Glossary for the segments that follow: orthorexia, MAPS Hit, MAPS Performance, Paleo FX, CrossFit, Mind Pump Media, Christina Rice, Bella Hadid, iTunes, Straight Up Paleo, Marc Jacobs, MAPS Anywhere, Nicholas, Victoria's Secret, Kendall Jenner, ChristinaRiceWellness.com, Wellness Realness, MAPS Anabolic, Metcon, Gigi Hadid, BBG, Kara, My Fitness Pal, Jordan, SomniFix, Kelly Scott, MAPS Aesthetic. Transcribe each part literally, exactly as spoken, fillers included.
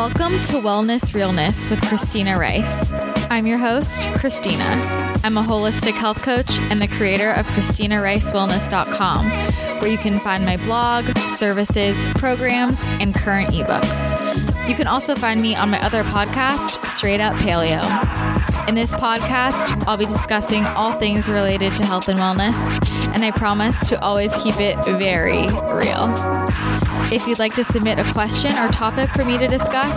Welcome to Wellness Realness with Christina Rice. I'm your host, Christina. I'm a holistic health coach and the creator of Christina Rice Wellness dot com, where you can find my blog, services, programs, and current ebooks. You can also find me on my other podcast, Straight Up Paleo. In this podcast, I'll be discussing all things related to health and wellness, and I promise to always keep it very real. If you'd like to submit a question or topic for me to discuss,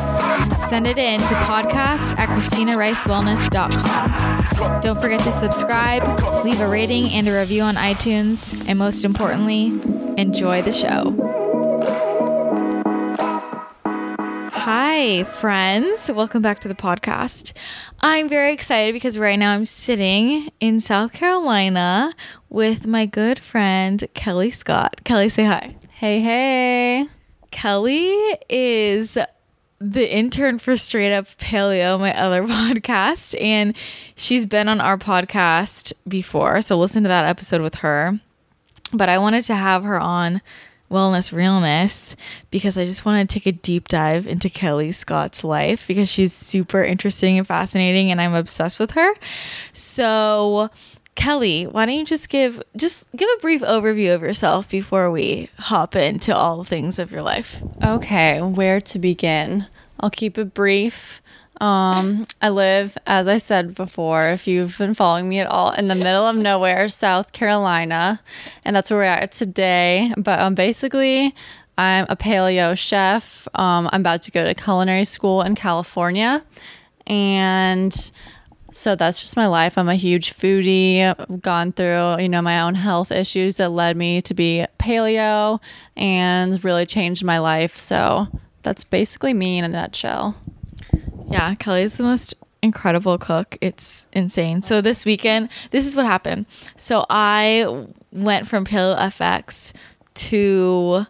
send it in to podcast at Christina Rice Wellness dot com. Don't forget to subscribe, leave a rating and a review on iTunes, and most importantly, enjoy the show. Hi, friends. Welcome back to the podcast. I'm very excited because right now I'm sitting in South Carolina with my good friend, Kelly Scott. Kelly, say hi. Hey, hey. Kelly is the intern for Straight Up Paleo, my other podcast, and she's been on our podcast before, so listen to that episode with her. But I wanted to have her on Wellness Realness because I just want to take a deep dive into Kelly Scott's life because she's super interesting and fascinating, and I'm obsessed with her. So Kelly, why don't you just give just give a brief overview of yourself before we hop into all things of your life? Okay, where to begin? I'll keep it brief. Um, I live, as I said before, if you've been following me at all, in the middle of nowhere, South Carolina, and that's where we're at today. But um, basically, I'm a paleo chef. Um, I'm about to go to culinary school in California, and so that's just my life. I'm a huge foodie. I've gone through, you know, my own health issues that led me to be paleo and really changed my life. So that's basically me in a nutshell. Yeah, Kelly's the most incredible cook. It's insane. So this weekend, this is what happened. So I went from Paleo F X to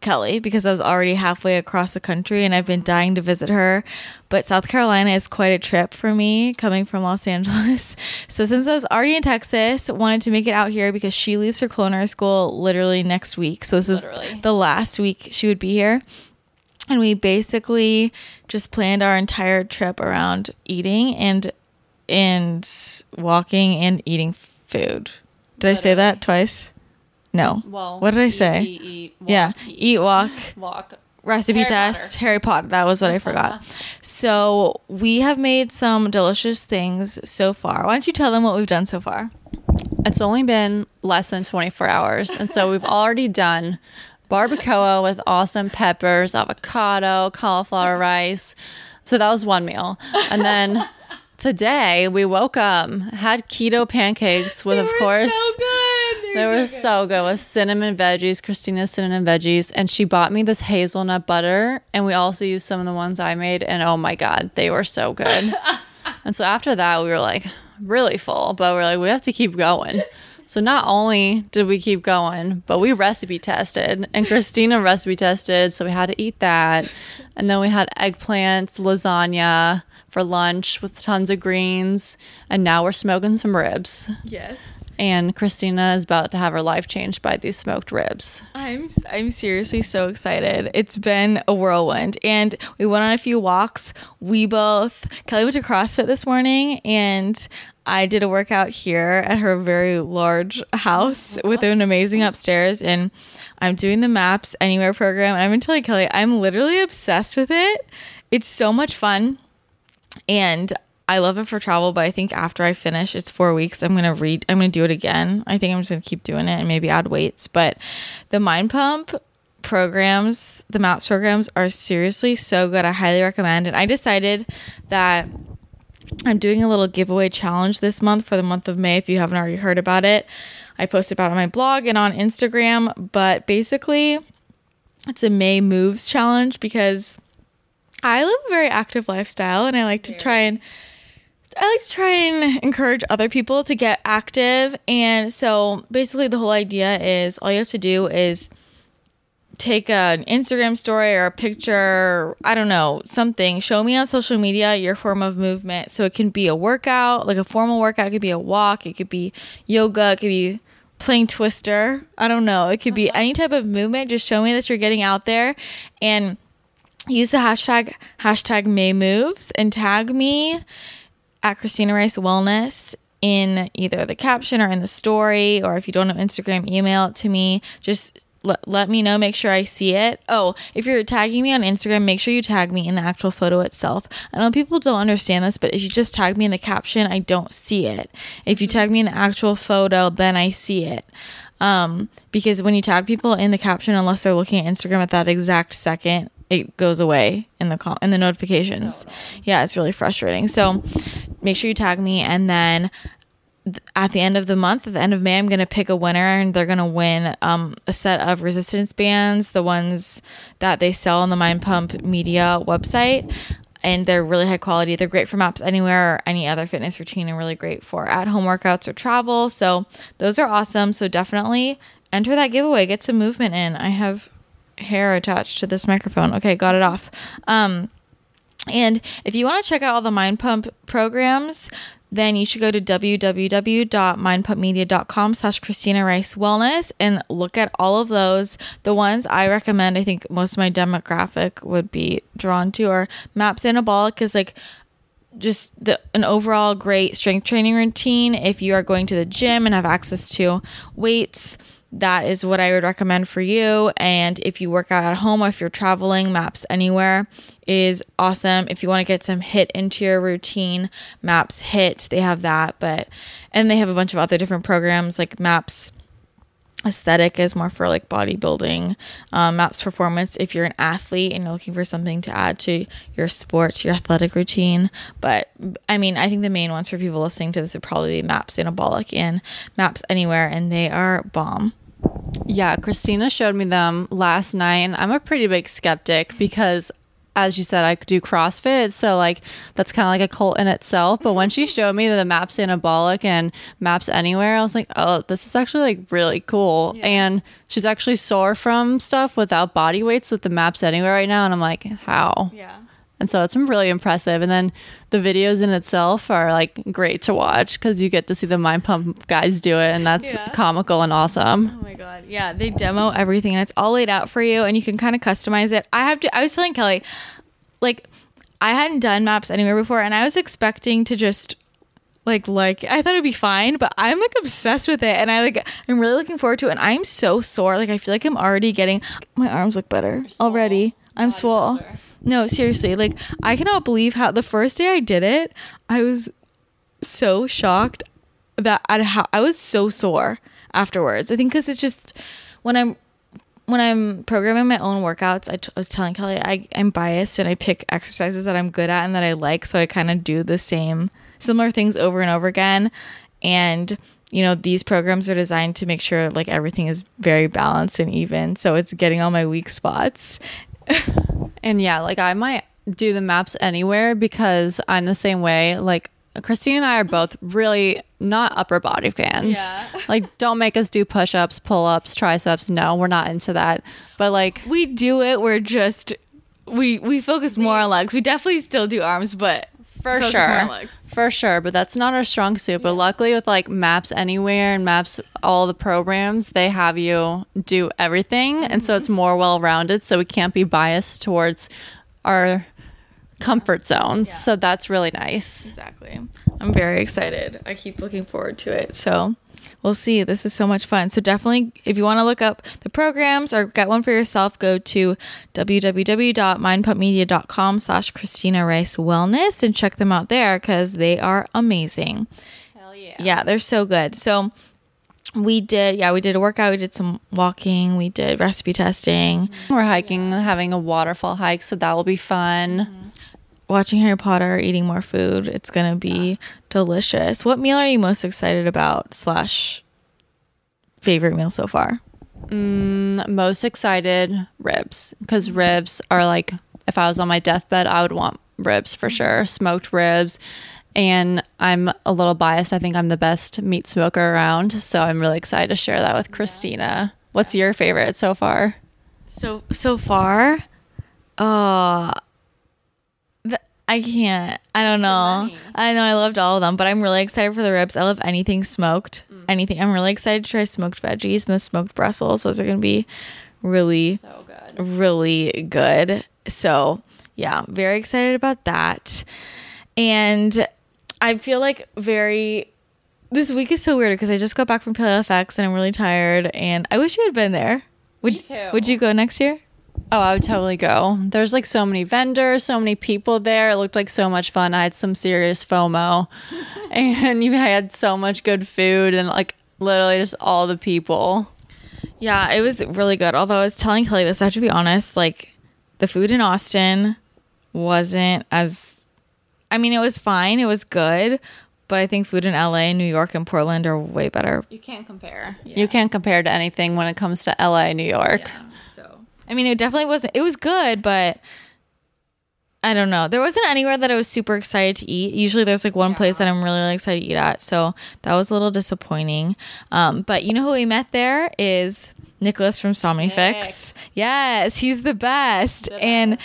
Kelly because I was already halfway across the country and I've been dying to visit her, but South Carolina is quite a trip for me coming from Los Angeles. So since I was already in Texas, wanted to make it out here because she leaves her culinary school literally next week. So this literally. is the last week she would be here. And we basically just planned our entire trip around eating and and walking and eating food. Did literally. I say that twice? No. Well, what did I eat, say? Eat, eat, walk, yeah. Eat, eat walk. Walk. Recipe Harry test. Potter. Harry Potter. That was what I forgot. So we have made some delicious things so far. Why don't you tell them what we've done so far? It's only been less than twenty-four hours. And so we've already done barbacoa with awesome peppers, avocado, cauliflower rice. So that was one meal. And then today we woke up, had keto pancakes with, of course, so good. They were so good with cinnamon veggies, Christina's cinnamon veggies. And she bought me this hazelnut butter. And we also used some of the ones I made. And oh my God, they were so good. And so after that, we were like really full. But we're like, we have to keep going. So not only did we keep going, but we recipe tested. And Christina recipe tested. So we had to eat that. And then we had eggplants, lasagna for lunch with tons of greens. And now we're smoking some ribs. Yes. And Christina is about to have her life changed by these smoked ribs. I'm I'm seriously so excited. It's been a whirlwind. And we went on a few walks. We both, Kelly went to CrossFit this morning and I did a workout here at her very large house with an amazing upstairs. And I'm doing the MAPS Anywhere program. And I'm going to tell you, Kelly, I'm literally obsessed with it. It's so much fun. And I love it for travel, but I think after I finish, it's four weeks. I'm gonna read. I'm gonna do it again. I think I'm just gonna keep doing it and maybe add weights. But the Mind Pump programs, the MAPS programs, are seriously so good. I highly recommend. And I decided that I'm doing a little giveaway challenge this month for the month of May. If you haven't already heard about it, I posted about it on my blog and on Instagram. But basically, it's a May Moves challenge because I live a very active lifestyle, and I like to try and. I like to try and encourage other people to get active. And so basically the whole idea is all you have to do is take an Instagram story or a picture, I don't know, something. Show me on social media your form of movement. So it can be a workout, like a formal workout. It could be a walk. It could be yoga. It could be playing Twister. I don't know. It could be any type of movement. Just show me that you're getting out there. And use the hashtag, hashtag MayMoves, and tag me at Christina Rice Wellness in either the caption or in the story, or if you don't have Instagram, email it to me. Just let, let me know. Make sure I see it. Oh, if you're tagging me on Instagram, make sure you tag me in the actual photo itself. I know people don't understand this, but if you just tag me in the caption, I don't see it. If you tag me in the actual photo, then I see it. Um, because when you tag people in the caption, unless they're looking at Instagram at that exact second, it goes away in the com- in the notifications. So yeah, it's really frustrating. So make sure you tag me, and then th- at the end of the month, at the end of May, I'm going to pick a winner, and they're going to win um, a set of resistance bands, the ones that they sell on the Mind Pump Media website. And they're really high quality. They're great for MAPS Anywhere or any other fitness routine, and really great for at-home workouts or travel. So those are awesome. So definitely enter that giveaway. Get some movement in. I have hair attached to this microphone. Okay, got it off. Um, and if you want to check out all the Mind Pump programs, then you should go to www.mindpumpmedia.com slash Christina Rice Wellness and look at all of those. The ones I recommend, I think most of my demographic would be drawn to, are MAPS Anabolic is like just the, an overall great strength training routine. If you are going to the gym and have access to weights, that is what I would recommend for you. And if you work out at home or if you're traveling, MAPS Anywhere is awesome. If you want to get some HIIT into your routine, MAPS Hit, they have that. But and they have a bunch of other different programs, like MAPS Aesthetic is more for like bodybuilding, um, MAPS Performance if you're an athlete and you're looking for something to add to your sports, your athletic routine. But I mean, I think the main ones for people listening to this would probably be MAPS Anabolic and MAPS Anywhere, and they are bomb. Yeah, Christina showed me them last night, and I'm a pretty big skeptic because, as you said, I do CrossFit, so like that's kind of like a cult in itself. But when she showed me the MAPS Anabolic and MAPS Anywhere, I was like, oh, this is actually like really cool. Yeah. And she's actually sore from stuff without body weights with the MAPS Anywhere right now, and I'm like, how? Yeah. And so it's really impressive. And then the videos in itself are like great to watch because you get to see the Mind Pump guys do it, and that's yeah. comical and awesome. Oh my God. Yeah. They demo everything, and it's all laid out for you, and you can kind of customize it. I have to, I was telling Kelly, like I hadn't done MAPS Anywhere before, and I was expecting to just like, like I thought it'd be fine, but I'm like obsessed with it. And I like, I'm really looking forward to it. And I'm so sore. Like, I feel like I'm already getting, my arms look better already. I'm swole. No, seriously, like I cannot believe how the first day I did it, I was so shocked that at how I was so sore afterwards. I think because it's just when I'm when I'm programming my own workouts, I, t- I was telling Kelly I I'm biased and I pick exercises that I'm good at and that I like, so I kind of do the same similar things over and over again. And you know, these programs are designed to make sure like everything is very balanced and even, so it's getting all my weak spots. And yeah, like I might do the MAPS Anywhere because I'm the same way. Like Christine and I are both really not upper body fans. Yeah. Like don't make us do push-ups, pull-ups, triceps. No, we're not into that. But like we do it. We're just, we, we focus more on legs. We definitely still do arms, but for sure. For sure. But that's not our strong suit. But yeah. Luckily with like MAPS Anywhere and MAPS, all the programs, they have you do everything. Mm-hmm. And so it's more well-rounded. So we can't be biased towards our comfort zones. Yeah. So that's really nice. Exactly. I'm very excited. I keep looking forward to it. So we'll see. This is so much fun. So definitely, if you want to look up the programs or get one for yourself, go to www.mindpumpmedia.com slash Christina Rice Wellness and check them out there because they are amazing. Hell yeah. Yeah, they're so good. So we did, yeah, we did a workout. We did some walking. We did recipe testing. We're hiking, yeah. having a waterfall hike, so that will be fun. Mm-hmm. Watching Harry Potter, eating more food. It's going to be yeah. delicious. What meal are you most excited about slash favorite meal so far? Mm, most excited, ribs. Because ribs are like, if I was on my deathbed, I would want ribs for sure. Smoked ribs. And I'm a little biased. I think I'm the best meat smoker around. So I'm really excited to share that with Christina. Yeah. What's your favorite so far? So, so far? Uh... I can't. I don't know. So I know I loved all of them, but I'm really excited for the ribs. I love anything smoked. Mm. Anything. I'm really excited to try smoked veggies and the smoked Brussels. Those are going to be really, so good. really good. So yeah, very excited about that. And I feel like very, this week is so weird because I just got back from Paleo F X and I'm really tired, and I wish you had been there. Would, Me too. Would you go next year? Oh, I would totally go. There's like so many vendors, so many people there. It looked like so much fun. I had some serious FOMO and you had so much good food and like literally just all the people. Yeah, it was really good. Although I was telling Kelly this, I have to be honest, like the food in Austin wasn't as, I mean, it was fine. It was good. But I think food in L A, New York, and Portland are way better. You can't compare. Yeah. You can't compare to anything when it comes to L A, New York. Yeah, so I mean, it definitely wasn't. It was good, but I don't know. There wasn't anywhere that I was super excited to eat. Usually there's like one yeah. place that I'm really, really excited to eat at. So that was a little disappointing. Um, but you know who we met there is Nicholas from SomniFix. Nick. Yes, he's the best. The best. And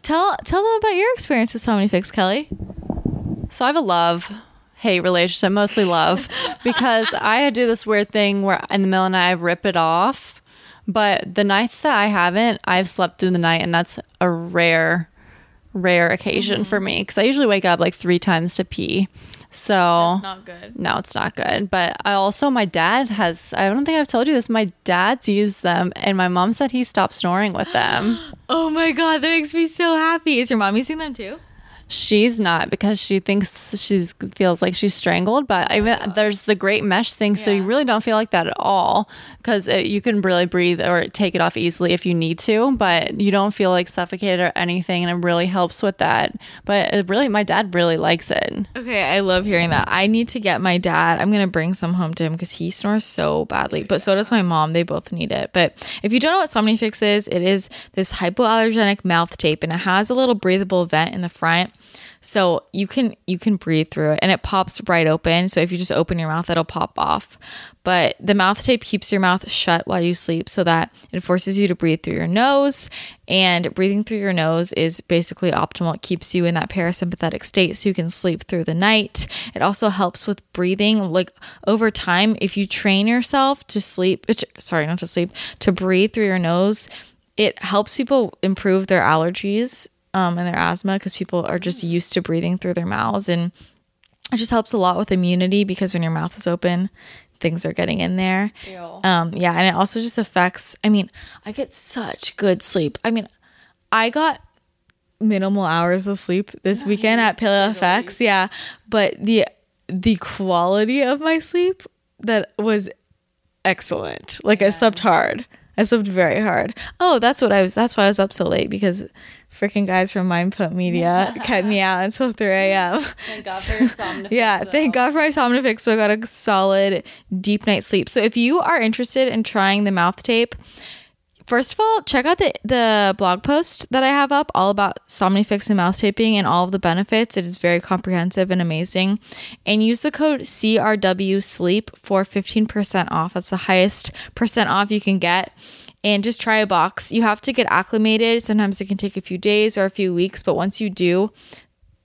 tell, tell them about your experience with SomniFix, Kelly. So I have a love. Hate relationship, mostly love, because I had do this weird thing where in the middle of the night I rip it off, but the nights that I haven't, I've slept through the night, and that's a rare, rare occasion mm-hmm. for me, because I usually wake up like three times to pee. So that's not good. No, it's not good. But I also, my dad has, I don't think I've told you this, my dad's used them, and my mom said he stopped snoring with them. Oh my God, that makes me so happy. Is your mom using them too? She's not, because she thinks she's feels like she's strangled, but oh, even God. There's the great mesh thing, yeah. so you really don't feel like that at all, because you can really breathe or take it off easily if you need to, but you don't feel like suffocated or anything, and it really helps with that. But it really, my dad really likes it. Okay, I love hearing that. I need to get my dad. I'm gonna bring some home to him because he snores so badly, but so does my mom. They both need it. But if you don't know what SomniFix is, it is this hypoallergenic mouth tape, and it has a little breathable vent in the front. So you can you can breathe through it, and it pops right open. So if you just open your mouth, it'll pop off. But the mouth tape keeps your mouth shut while you sleep, so that it forces you to breathe through your nose. And breathing through your nose is basically optimal. It keeps you in that parasympathetic state so you can sleep through the night. It also helps with breathing. Like over time, if you train yourself to sleep, sorry, not to sleep, to breathe through your nose, it helps people improve their allergies. Um, and their asthma, because people are just used to breathing through their mouths, and it just helps a lot with immunity, because when your mouth is open, things are getting in there. Um, yeah, and it also just affects, I mean, I get such good sleep. I mean, I got minimal hours of sleep this yeah, weekend at Paleo F X, yeah, but the the quality of my sleep that was excellent. Like yeah. I slept hard. I slept very hard. Oh, that's what I was. That's why I was up so late, because freaking guys from Mind Pump Media kept me out until three a.m. Thank God for your SomniFix. Yeah, though. Thank God for my SomniFix. So I got a solid deep night's sleep. So if you are interested in trying the mouth tape, first of all, check out the, the blog post that I have up all about SomniFix and mouth taping and all of the benefits. It is very comprehensive and amazing. And use the code C R W sleep for fifteen percent off. That's the highest percent off you can get. And just try a box. You have to get acclimated. Sometimes it can take a few days or a few weeks, but once you do,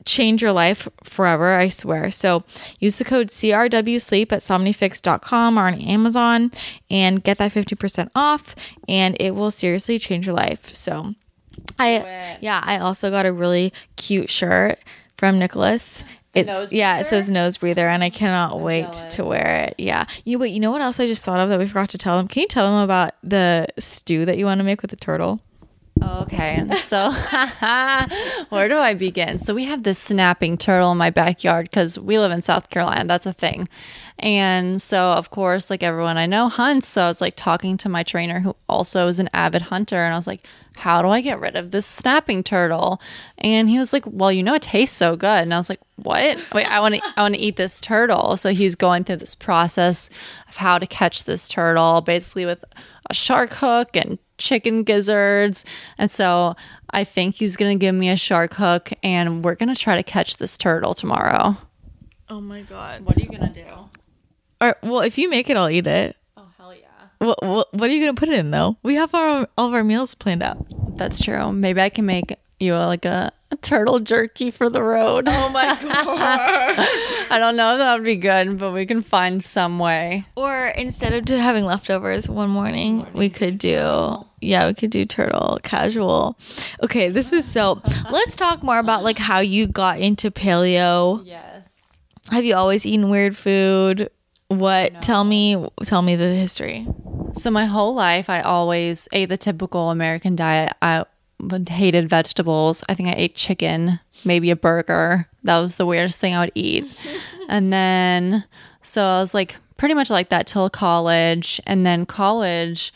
change your life forever, I swear. So use the code C R W sleep at somnifix dot com or on Amazon and get that fifty percent off, and it will seriously change your life. So I yeah, I also got a really cute shirt from Nicholas. It's yeah, it says nose breather, and I cannot I'm wait jealous. to wear it. Yeah. You wait, you know what else I just thought of that we forgot to tell them? Can you tell them about the stew that you want to make with the turtle? Okay, so where do I begin? So we have this snapping turtle in my backyard, because we live in South Carolina. That's a thing. And so, of course, like everyone I know hunts. So I was like talking to my trainer, who also is an avid hunter. And I was like, how do I get rid of this snapping turtle? And he was like, well, you know, it tastes so good. And I was like, what? Wait, I want to I want to eat this turtle. So he's going through this process of how to catch this turtle, basically with a shark hook and chicken gizzards. And so I think he's going to give me a shark hook, and we're going to try to catch this turtle tomorrow. Oh my God. What are you going to do? All right, well, if you make it, I'll eat it. Oh, hell yeah. Well, well, what are you going to put it in, though? We have our, all of our meals planned out. That's true. Maybe I can make you like a, a turtle jerky for the road. Oh my God. I don't know if that would be good, but we can find some way. Or instead of having leftovers one morning, one morning. we could do Yeah, we could do turtle casual. Okay, this is so... Let's talk more about like how you got into paleo. Yes. Have you always eaten weird food? What? No. Tell me, tell me the history. So my whole life, I always ate the typical American diet. I hated vegetables. I think I ate chicken, maybe a burger. That was the weirdest thing I would eat. And then, so I was like pretty much like that till college. And then college...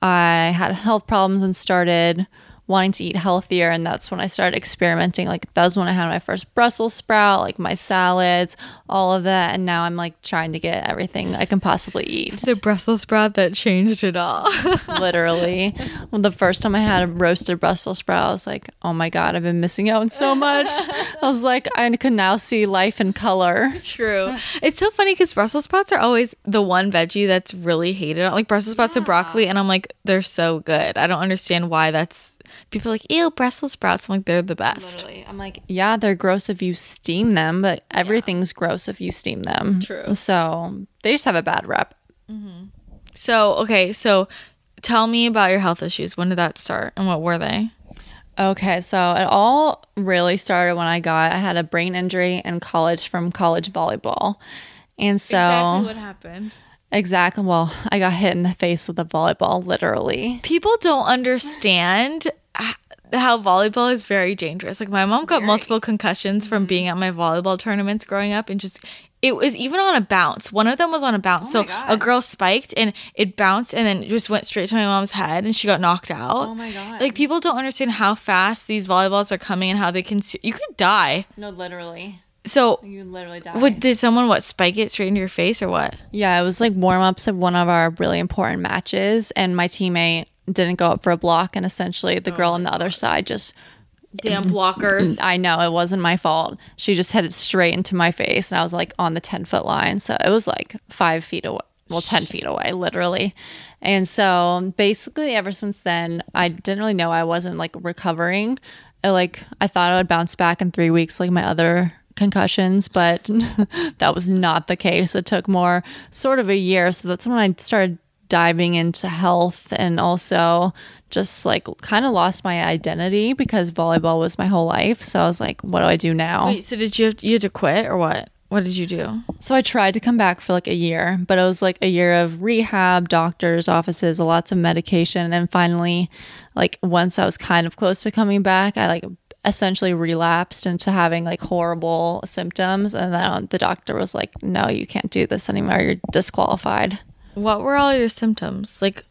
I had health problems and started wanting to eat healthier, and that's when I started experimenting. Like, that was when I had my first Brussels sprout, like my salads, all of that, and now I'm like trying to get everything I can possibly eat. The Brussels sprout that changed it all. Literally. Well, the first time I had a roasted Brussels sprout, I was like, oh my God, I've been missing out on so much. I was like, I can now see life in color. True. It's so funny because Brussels sprouts are always the one veggie that's really hated. Like Brussels sprouts yeah. and broccoli, and I'm like, they're so good. I don't understand why that's... People are like, ew, Brussels sprouts. I'm like, they're the best. Literally. I'm like, yeah, they're gross if you steam them, but everything's yeah. gross if you steam them. True. So they just have a bad rep. Mm-hmm. So, okay, so tell me about your health issues. When did that start and what were they? Okay, so it all really started when I got, I had a brain injury in college from college volleyball. And so. Exactly what happened. Exactly. Well, I got hit in the face with a volleyball, literally. People don't understand how volleyball is very dangerous. Like, my mom got very. multiple concussions from being at my volleyball tournaments growing up, and just it was even on a bounce. One of them was on a bounce. Oh, so a girl spiked and it bounced and then just went straight to my mom's head, and she got knocked out. Oh my God. Like, people don't understand how fast these volleyballs are coming and how they can see- you could die. No, literally. So you literally died. What, did someone what spike it straight into your face or what? Yeah, it was like warm ups of one of our really important matches, and my teammate didn't go up for a block, and essentially the oh girl on the God. other side just damn blockers. I know, it wasn't my fault. She just headed straight into my face, and I was like on the ten foot line, so it was like five feet away. Well, ten feet away, literally. And so basically, ever since then, I didn't really know I wasn't like recovering. It, like I thought I would bounce back in three weeks, like my other concussions, but that was not the case. It took more sort of a year. So that's when I started diving into health, and also just like kind of lost my identity because volleyball was my whole life. So I was like, what do I do now? Wait, so did you have, you had to quit or what? What did you do? So I tried to come back for like a year, but it was like a year of rehab, doctor's offices, lots of medication. And finally, like once I was kind of close to coming back, I like essentially relapsed into having like horrible symptoms, and then the doctor was like, no, you can't do this anymore, you're disqualified. What were all your symptoms? Like,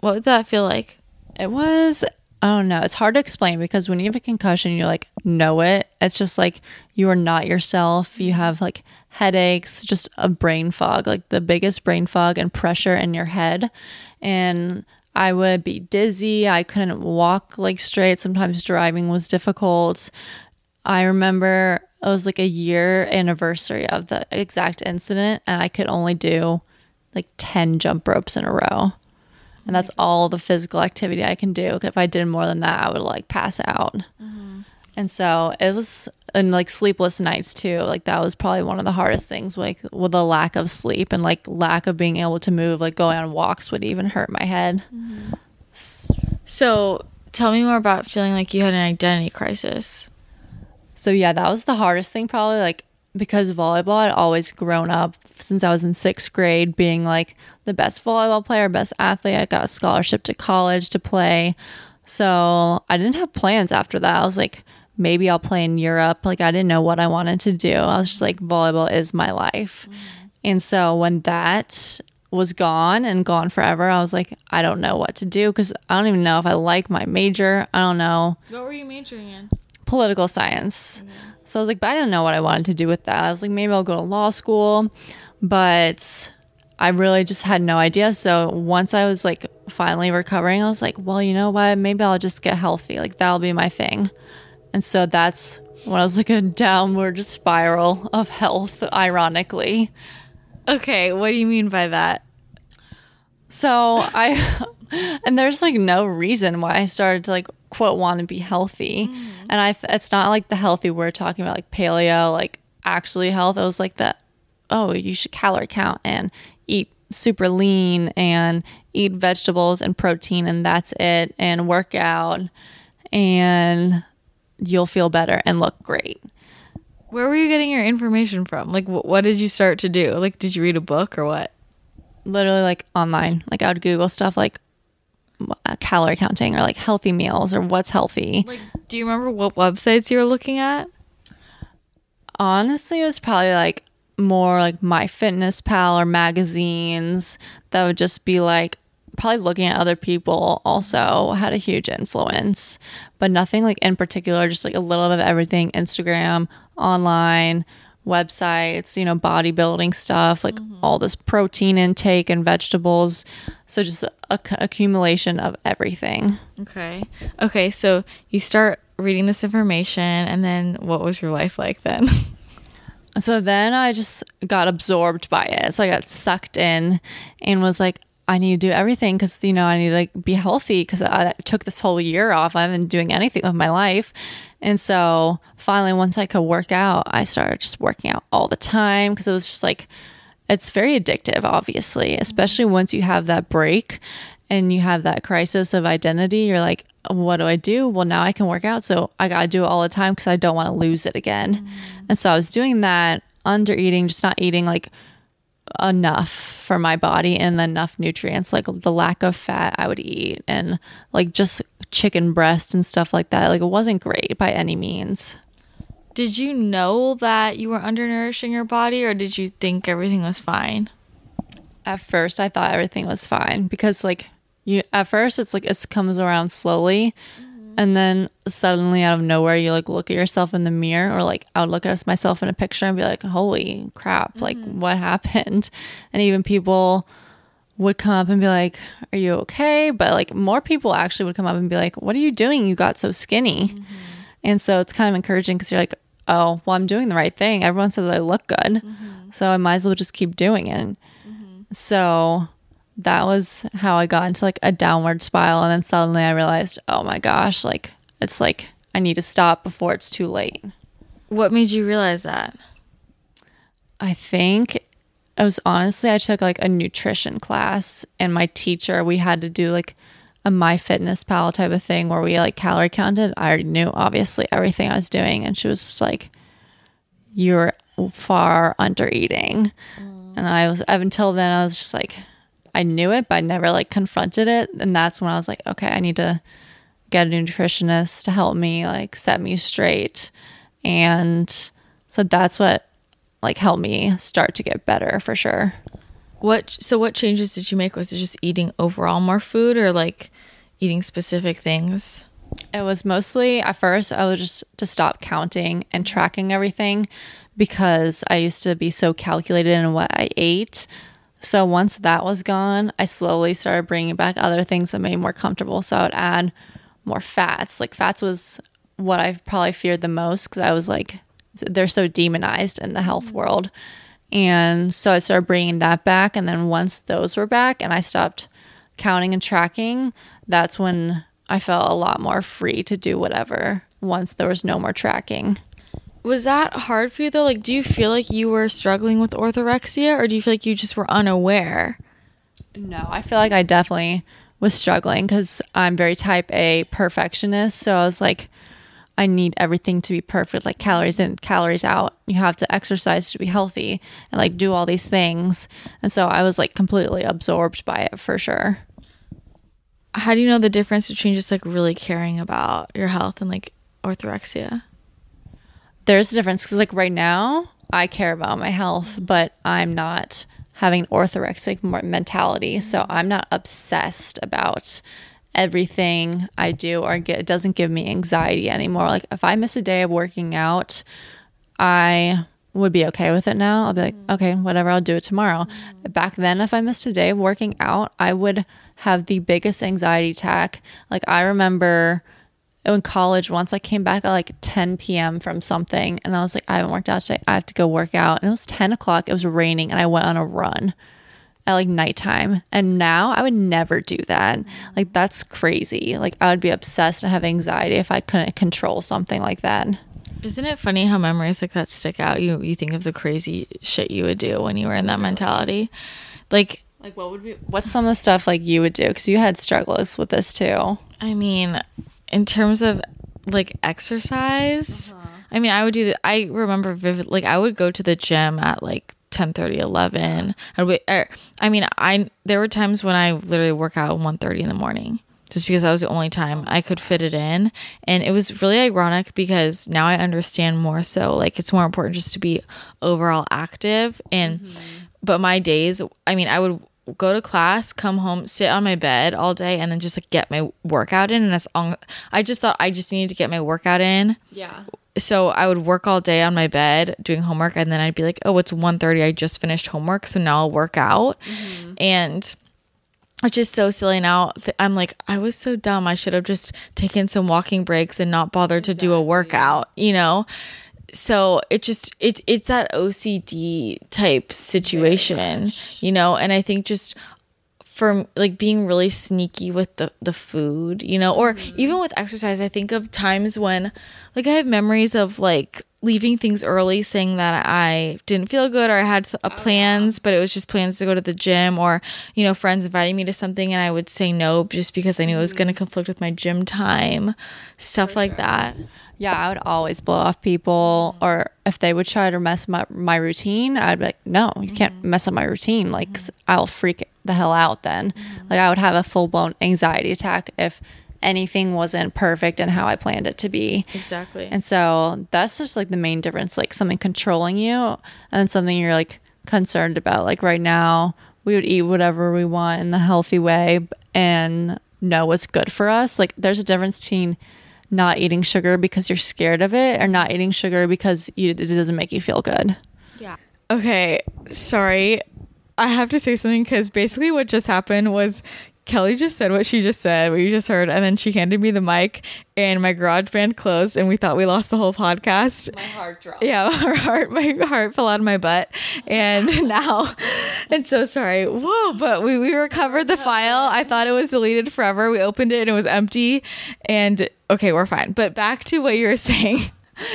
what would that feel like? It was, I don't know, it's hard to explain because when you have a concussion, you like know it, it's just like you are not yourself. You have like headaches, just a brain fog, like the biggest brain fog and pressure in your head, and I would be dizzy. I couldn't walk like straight. Sometimes driving was difficult. I remember it was like a year anniversary of the exact incident, and I could only do like ten jump ropes in a row. And that's all the physical activity I can do. If I did more than that, I would like pass out. Mm-hmm. And so it was, and like sleepless nights too. Like that was probably one of the hardest things, like with the lack of sleep and like lack of being able to move, like going on walks would even hurt my head. Mm-hmm. So tell me more about feeling like you had an identity crisis. So yeah, that was the hardest thing probably, like because volleyball had always grown up since I was in sixth grade being like the best volleyball player, best athlete. I got a scholarship to college to play. So I didn't have plans after that. I was like, maybe I'll play in Europe. Like, I didn't know what I wanted to do. I was just like, volleyball is my life. Mm-hmm. And so when that was gone and gone forever, I was like, I don't know what to do because I don't even know if I like my major. I don't know. What were you majoring in? Political science. Mm-hmm. So I was like, but I didn't know what I wanted to do with that. I was like, maybe I'll go to law school. But I really just had no idea. So once I was like finally recovering, I was like, well, you know what? Maybe I'll just get healthy. Like, that'll be my thing. And so that's when I was like a downward spiral of health, ironically. Okay, what do you mean by that? So I, and there's like no reason why I started to like, quote, want to be healthy. Mm-hmm. And I, it's not like the healthy we're talking about, like paleo, like actually health. It was like the, oh, you should calorie count and eat super lean and eat vegetables and protein and that's it, and work out, and you'll feel better and look great. Where were you getting your information from? Like, wh- what did you start to do? Like, did you read a book or what? Literally, like, online. Like, I would Google stuff like uh, calorie counting or like healthy meals or what's healthy. Like, do you remember what websites you were looking at? Honestly, it was probably like more like My Fitness Pal or magazines that would just be like, probably looking at other people also had a huge influence, but nothing like in particular, just like a little bit of everything. Instagram, online, websites, you know, bodybuilding stuff, like mm-hmm. all this protein intake and vegetables. So just a, a accumulation of everything. Okay. Okay. So you start reading this information, and then what was your life like then? So then I just got absorbed by it. So I got sucked in and was like, I need to do everything because, you know, I need to like, be healthy because I took this whole year off. I haven't been doing anything with my life. And so finally, once I could work out, I started just working out all the time because it was just like, it's very addictive, obviously, especially once you have that break and you have that crisis of identity. You're like, what do I do? Well, now I can work out. So I got to do it all the time because I don't want to lose it again. Mm-hmm. And so I was doing that, under eating, just not eating like enough for my body and enough nutrients, like the lack of fat I would eat and like just chicken breast and stuff like that. Like it wasn't great by any means. Did you know that you were undernourishing your body, or did you think everything was fine? At first I thought everything was fine because like you, at first it's like it comes around slowly. Mm-hmm. And then suddenly out of nowhere you like look at yourself in the mirror, or like I would look at myself in a picture and be like, holy crap, mm-hmm. like what happened? And even people would come up and be like, are you okay? But like more people actually would come up and be like, what are you doing? You got so skinny. Mm-hmm. And so it's kind of encouraging because you're like, oh, well, I'm doing the right thing. Everyone says I look good. Mm-hmm. So I might as well just keep doing it. Mm-hmm. So that was how I got into like a downward spiral. And then suddenly I realized, oh my gosh, like it's like I need to stop before it's too late. What made you realize that? I think it was honestly, I took like a nutrition class, and my teacher, we had to do like a My Fitness Pal type of thing where we like calorie counted. I already knew obviously everything I was doing, and she was just like, you're far under eating. Mm. And I was, up until then I was just like, I knew it, but I never like confronted it. And that's when I was like, okay, I need to get a nutritionist to help me like set me straight. And so that's what like helped me start to get better for sure. What, so what changes did you make? Was it just eating overall more food, or like eating specific things? It was mostly, at first I was just to stop counting and tracking everything because I used to be so calculated in what I ate. So once that was gone, I slowly started bringing back other things that made me more comfortable. So I would add more fats. Like fats was what I probably feared the most because I was like, they're so demonized in the health world. And so I started bringing that back. And then once those were back and I stopped counting and tracking, that's when I felt a lot more free to do whatever once there was no more tracking. Was that hard for you though? Like, do you feel like you were struggling with orthorexia, or do you feel like you just were unaware? No, I feel like I definitely was struggling because I'm very type A perfectionist. So I was like, I need everything to be perfect, like calories in, calories out. You have to exercise to be healthy and like do all these things. And so I was like completely absorbed by it for sure. How do you know the difference between just like really caring about your health and like orthorexia? There's a difference because like right now I care about my health, but I'm not having an orthorexic mentality. So I'm not obsessed about everything I do or get, it doesn't give me anxiety anymore. Like if I miss a day of working out, I would be okay with it now. I'll be like, mm-hmm. okay, whatever, I'll do it tomorrow. Mm-hmm. Back then, if I missed a day of working out, I would have the biggest anxiety attack. Like I remember in college, once I came back at like ten p.m. from something, and I was like, I haven't worked out today. I have to go work out. And it was ten o'clock. It was raining, and I went on a run at like nighttime. And now I would never do that. Like that's crazy. Like I would be obsessed and have anxiety if I couldn't control something like that. Isn't it funny how memories like that stick out? You you think of the crazy shit you would do when you were in that mentality. Like Like, what would be, what's some of the stuff like you would do? Because you had struggles with this too. I mean, in terms of like exercise, uh-huh. I mean, I would do the, I remember vividly, like I would go to the gym at like ten thirty, eleven. I'd wait, or, I mean, I, there were times when I literally work out at one thirty in the morning just because that was the only time I could fit it in. And it was really ironic because now I understand more so, like, it's more important just to be overall active. And, mm-hmm. but my days, I mean, I would go to class, come home, sit on my bed all day, and then just like get my workout in. And that's on, I just thought I just needed to get my workout in. Yeah. So I would work all day on my bed doing homework, and then I'd be like, oh, it's one thirty. I just finished homework, so now I'll work out. Mm-hmm. And it's just so silly now. Th- I'm like, I was so dumb. I should have just taken some walking breaks and not bothered exactly. to do a workout, you know? So it just, it, it's that O C D type situation, you know? And I think just for like being really sneaky with the, the food, you know, or mm-hmm. even with exercise, I think of times when like I have memories of like leaving things early saying that I didn't feel good or I had a plans, oh, yeah. but it was just plans to go to the gym, or, you know, friends inviting me to something and I would say no just because I knew mm-hmm. it was going to conflict with my gym time, stuff for like sure. that. Yeah, I would always blow off people, or if they would try to mess my my routine, I'd be like, no, you mm-hmm. can't mess up my routine. Like, mm-hmm. I'll freak the hell out then. Mm-hmm. Like, I would have a full-blown anxiety attack if anything wasn't perfect and how I planned it to be. Exactly. And so that's just, like, the main difference, like, something controlling you and something you're, like, concerned about. Like, right now, we would eat whatever we want in the healthy way and know what's good for us. Like, there's a difference between not eating sugar because you're scared of it, or not eating sugar because you, it doesn't make you feel good. Yeah. Okay. Sorry. I have to say something because basically what just happened was Kelly just said what she just said, what you just heard, and then she handed me the mic and my garage band closed and we thought we lost the whole podcast. My heart dropped. Yeah. Our heart, my heart fell out of my butt. And now, and so sorry. Whoa. But we, we recovered the file. I thought it was deleted forever. We opened it and it was empty. And okay, we're fine. But back to what you were saying.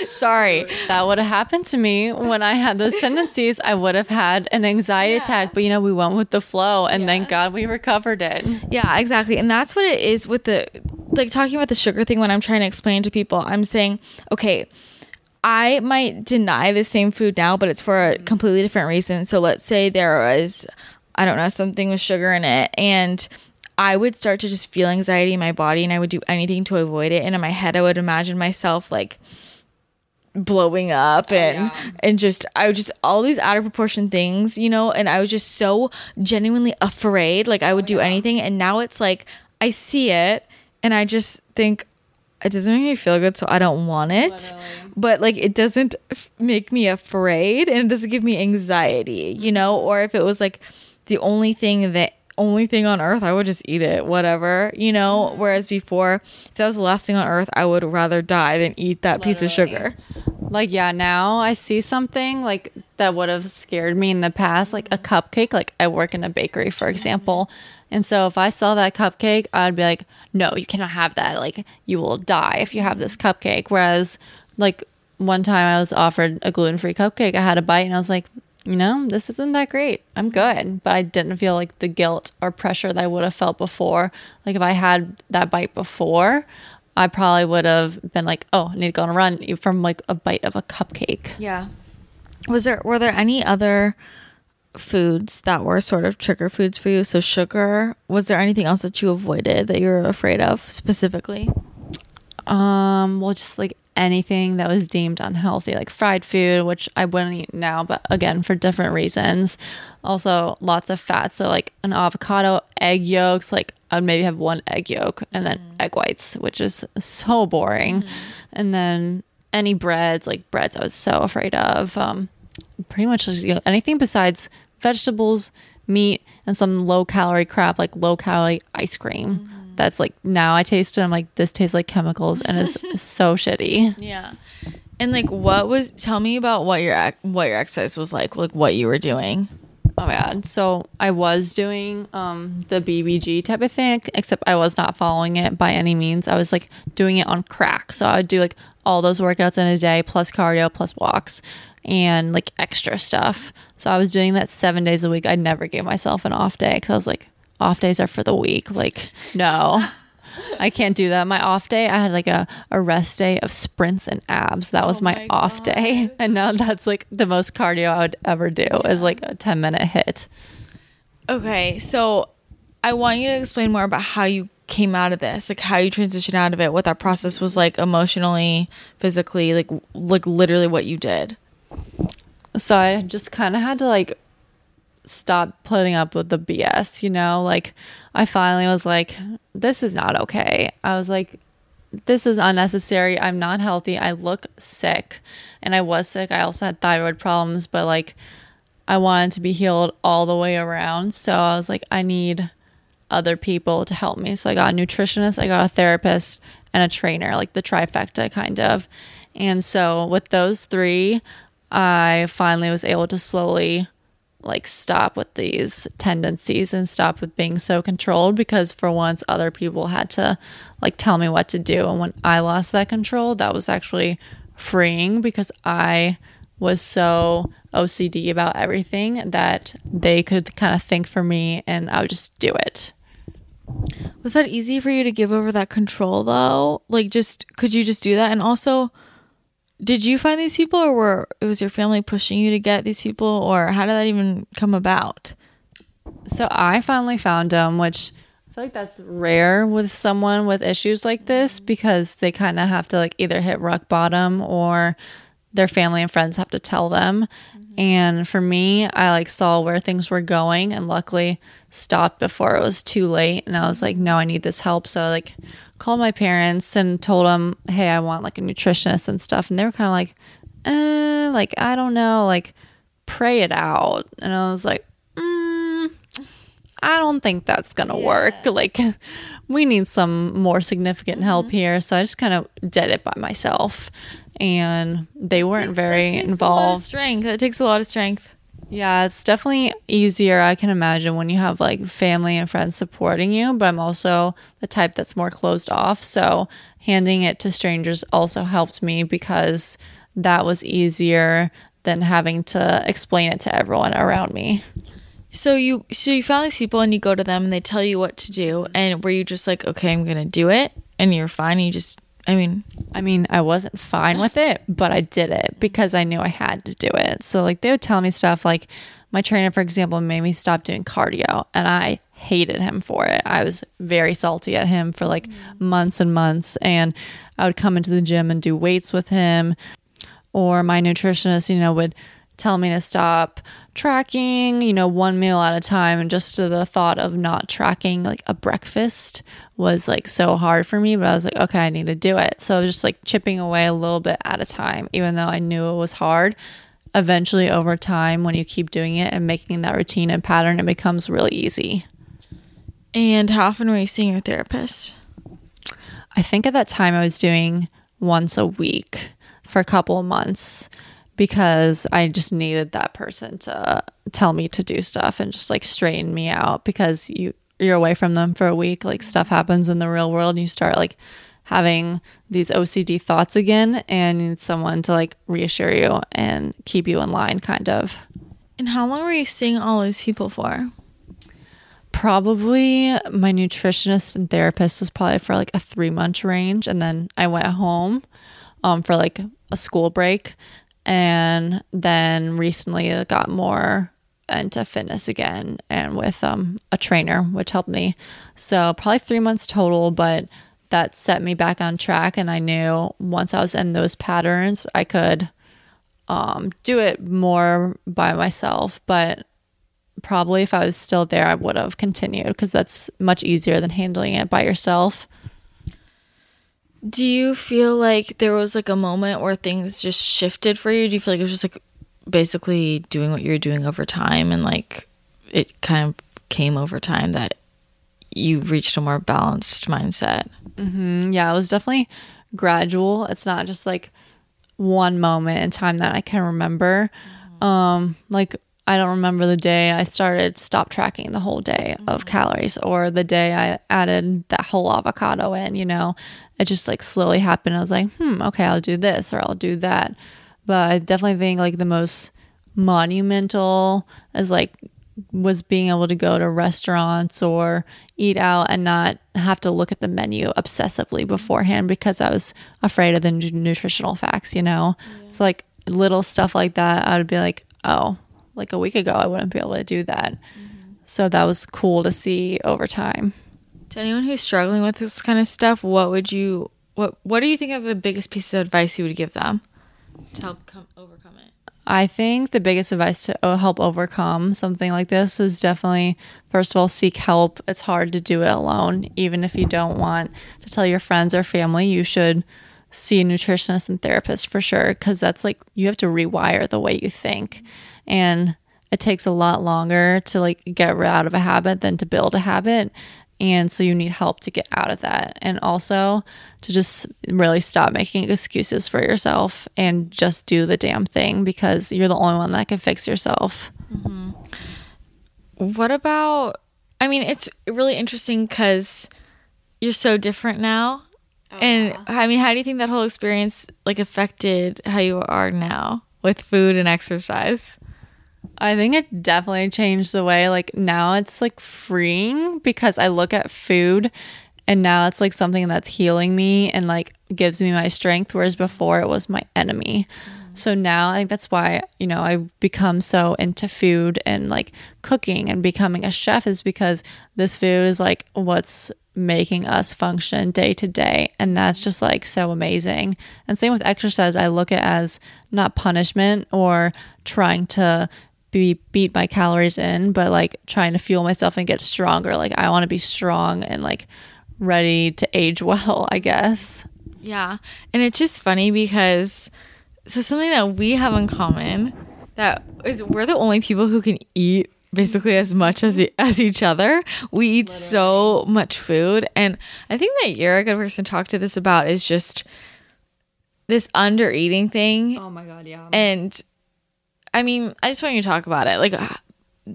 Sorry. That would have happened to me when I had those tendencies. I would have had an anxiety yeah. attack, but you know, we went with the flow, and yeah. thank God we recovered it. Yeah, exactly. And that's what it is with the, like, talking about the sugar thing. When I'm trying to explain to people, I'm saying, okay, I might deny the same food now, but it's for a completely different reason. So let's say there was, I don't know, something with sugar in it, and I would start to just feel anxiety in my body, and I would do anything to avoid it. And in my head, I would imagine myself like blowing up and oh, yeah. and just I would just all these out of proportion things, you know, and I was just so genuinely afraid, like I would oh, do yeah. anything. And now it's like I see it and I just think it doesn't make me feel good, so I don't want it. Literally. But like it doesn't f- make me afraid, and it doesn't give me anxiety, you know. Or if it was like the only thing that only thing on earth, I would just eat it, whatever, you know. Whereas before, if that was the last thing on earth, I would rather die than eat that Literally. Piece of sugar. Like, yeah, now I see something like that would have scared me in the past, like a cupcake. Like, I work in a bakery, for example, and so if I saw that cupcake, I'd be like, no, you cannot have that, like you will die if you have this cupcake. Whereas like one time I was offered a gluten-free cupcake, I had a bite and I was like, you know, this isn't that great. I'm good. But I didn't feel like the guilt or pressure that I would have felt before. Like if I had that bite before, I probably would have been like, oh, I need to go on a run from like a bite of a cupcake. Yeah. Was there, were there any other foods that were sort of trigger foods for you? So sugar, was there anything else that you avoided that you were afraid of specifically? Um, well, just like anything that was deemed unhealthy, like fried food, which I wouldn't eat now, but again, for different reasons. Also lots of fat. So like an avocado, egg yolks, like I'd maybe have one egg yolk and then mm. egg whites, which is so boring. Mm. And then any breads, like breads I was so afraid of. Um, pretty much just, you know, anything besides vegetables, meat, and some low calorie crap, like low calorie ice cream. Mm. That's like, now I taste it, I'm like, this tastes like chemicals and it's so shitty. Yeah. And like, what was, tell me about what your what your exercise was like, like what you were doing. Oh my God. So I was doing um, the B B G type of thing, except I was not following it by any means. I was like doing it on crack. So I would do like all those workouts in a day, plus cardio, plus walks. and like extra stuff. So I was doing that seven days a week. I never gave myself an off day because I was like, off days are for the weak. Like, no, I can't do that. My off day, I had like a, a rest day of sprints and abs. That was oh my, my off day. And now that's like the most cardio I would ever do yeah. is like a ten minute hit. Okay. So I want you to explain more about how you came out of this, like how you transitioned out of it, what that process was like emotionally, physically, like, like literally what you did. So I just kind of had to like stop putting up with the B S, you know, like I finally was like, this is not okay. I was like, this is unnecessary. I'm not healthy. I look sick, and I was sick. I also had thyroid problems, but like I wanted to be healed all the way around. So I was like, I need other people to help me. So I got a nutritionist, I got a therapist, and a trainer, like the trifecta kind of. And so with those three, I finally was able to slowly like stop with these tendencies and stop with being so controlled, because for once other people had to like tell me what to do. And when I lost that control, that was actually freeing, because I was so O C D about everything that they could kind of think for me and I would just do it. Was that easy for you to give over that control though? Like just, could you just do that? And also, did you find these people, or were it was your family pushing you to get these people, or how did that even come about? So I finally found them, which I feel like that's rare with someone with issues like this, because they kind of have to like either hit rock bottom or their family and friends have to tell them. Mm-hmm. And for me, I like saw where things were going and luckily stopped before it was too late. And I was like, no, I need this help. So I like called my parents and told them, hey, I want like a nutritionist and stuff. And they were kind of like, eh, like, I don't know, like pray it out. And I was like, mm, I don't think that's going to yeah. work. Like we need some more significant mm-hmm. help here. So I just kind of did it by myself. And they weren't takes, very that involved. Strength. It takes a lot of strength. Yeah, it's definitely easier, I can imagine, when you have like family and friends supporting you. But I'm also the type that's more closed off. So handing it to strangers also helped me, because that was easier than having to explain it to everyone around me. So you, so you found these people and you go to them and they tell you what to do. And were you just like, okay, I'm going to do it, and you're fine? And you just... I mean, I mean, I wasn't fine with it, but I did it because I knew I had to do it. So like they would tell me stuff like my trainer, for example, made me stop doing cardio, and I hated him for it. I was very salty at him for like mm-hmm. months and months. And I would come into the gym and do weights with him, or my nutritionist, you know, would tell me to stop tracking, you know, one meal at a time. And just to the thought of not tracking like a breakfast was like so hard for me, but I was like, okay, I need to do it. So I was just like chipping away a little bit at a time, even though I knew it was hard. Eventually over time, when you keep doing it and making that routine and pattern, it becomes really easy. And how often were you seeing your therapist? I think at that time I was doing once a week for a couple of months, because I just needed that person to tell me to do stuff and just like straighten me out, because you, you're away from them for a week. Like stuff happens in the real world and you start like having these O C D thoughts again, and you need someone to like reassure you and keep you in line kind of. And how long were you seeing all these people for? Probably my nutritionist and therapist was probably for like a three month range. And then I went home um, for like a school break. And then recently I got more into fitness again, and with um, a trainer, which helped me. So probably three months total, but that set me back on track. And I knew once I was in those patterns, I could um, do it more by myself. But probably if I was still there, I would have continued, because that's much easier than handling it by yourself. Do you feel like there was like a moment where things just shifted for you? Do you feel like it was just like basically doing what you were doing over time, and like it kind of came over time that you reached a more balanced mindset? Mm-hmm. Yeah, it was definitely gradual. It's not just like one moment in time that I can remember. Mm-hmm. Um, like I don't remember the day I started stop tracking the whole day mm-hmm. of calories, or the day I added that whole avocado in, you know. It just like slowly happened. I was like, hmm, okay, I'll do this or I'll do that. But I definitely think like the most monumental is like was being able to go to restaurants or eat out and not have to look at the menu obsessively beforehand because I was afraid of the n- nutritional facts, you know? Yeah. So like little stuff like that, I would be like, oh, like a week ago, I wouldn't be able to do that. Mm-hmm. So that was cool to see over time. To anyone who's struggling with this kind of stuff, what would you, what, what do you think are the biggest pieces of advice you would give them to help come, overcome it? I think the biggest advice to help overcome something like this is definitely, first of all, seek help. It's hard to do it alone. Even if you don't want to tell your friends or family, you should see a nutritionist and therapist for sure, because that's like, you have to rewire the way you think. And it takes a lot longer to like get out of a habit than to build a habit. And so you need help to get out of that. And also to just really stop making excuses for yourself and just do the damn thing, because you're the only one that can fix yourself. Mm-hmm. What about, I mean, it's really interesting because you're so different now. Oh, and yeah. I mean, how do you think that whole experience like affected how you are now with food and exercise? I think it definitely changed the way, like now it's like freeing, because I look at food and now it's like something that's healing me and like gives me my strength, whereas before it was my enemy. Mm. So now I think that's why, you know, I've become so into food and like cooking and becoming a chef, is because this food is like what's making us function day to day, and that's just like so amazing. And same with exercise, I look at it as not punishment or trying to be beat my calories in, but like trying to fuel myself and get stronger. Like I want to be strong and like ready to age well, I guess. Yeah. And it's just funny because so something that we have in common that is we're the only people who can eat basically as much as as each other. We eat Literally. so much food, and I think that you're a good person to talk to this about is just this under eating thing. Oh my god, yeah. And I mean, I just want you to talk about it, like ugh,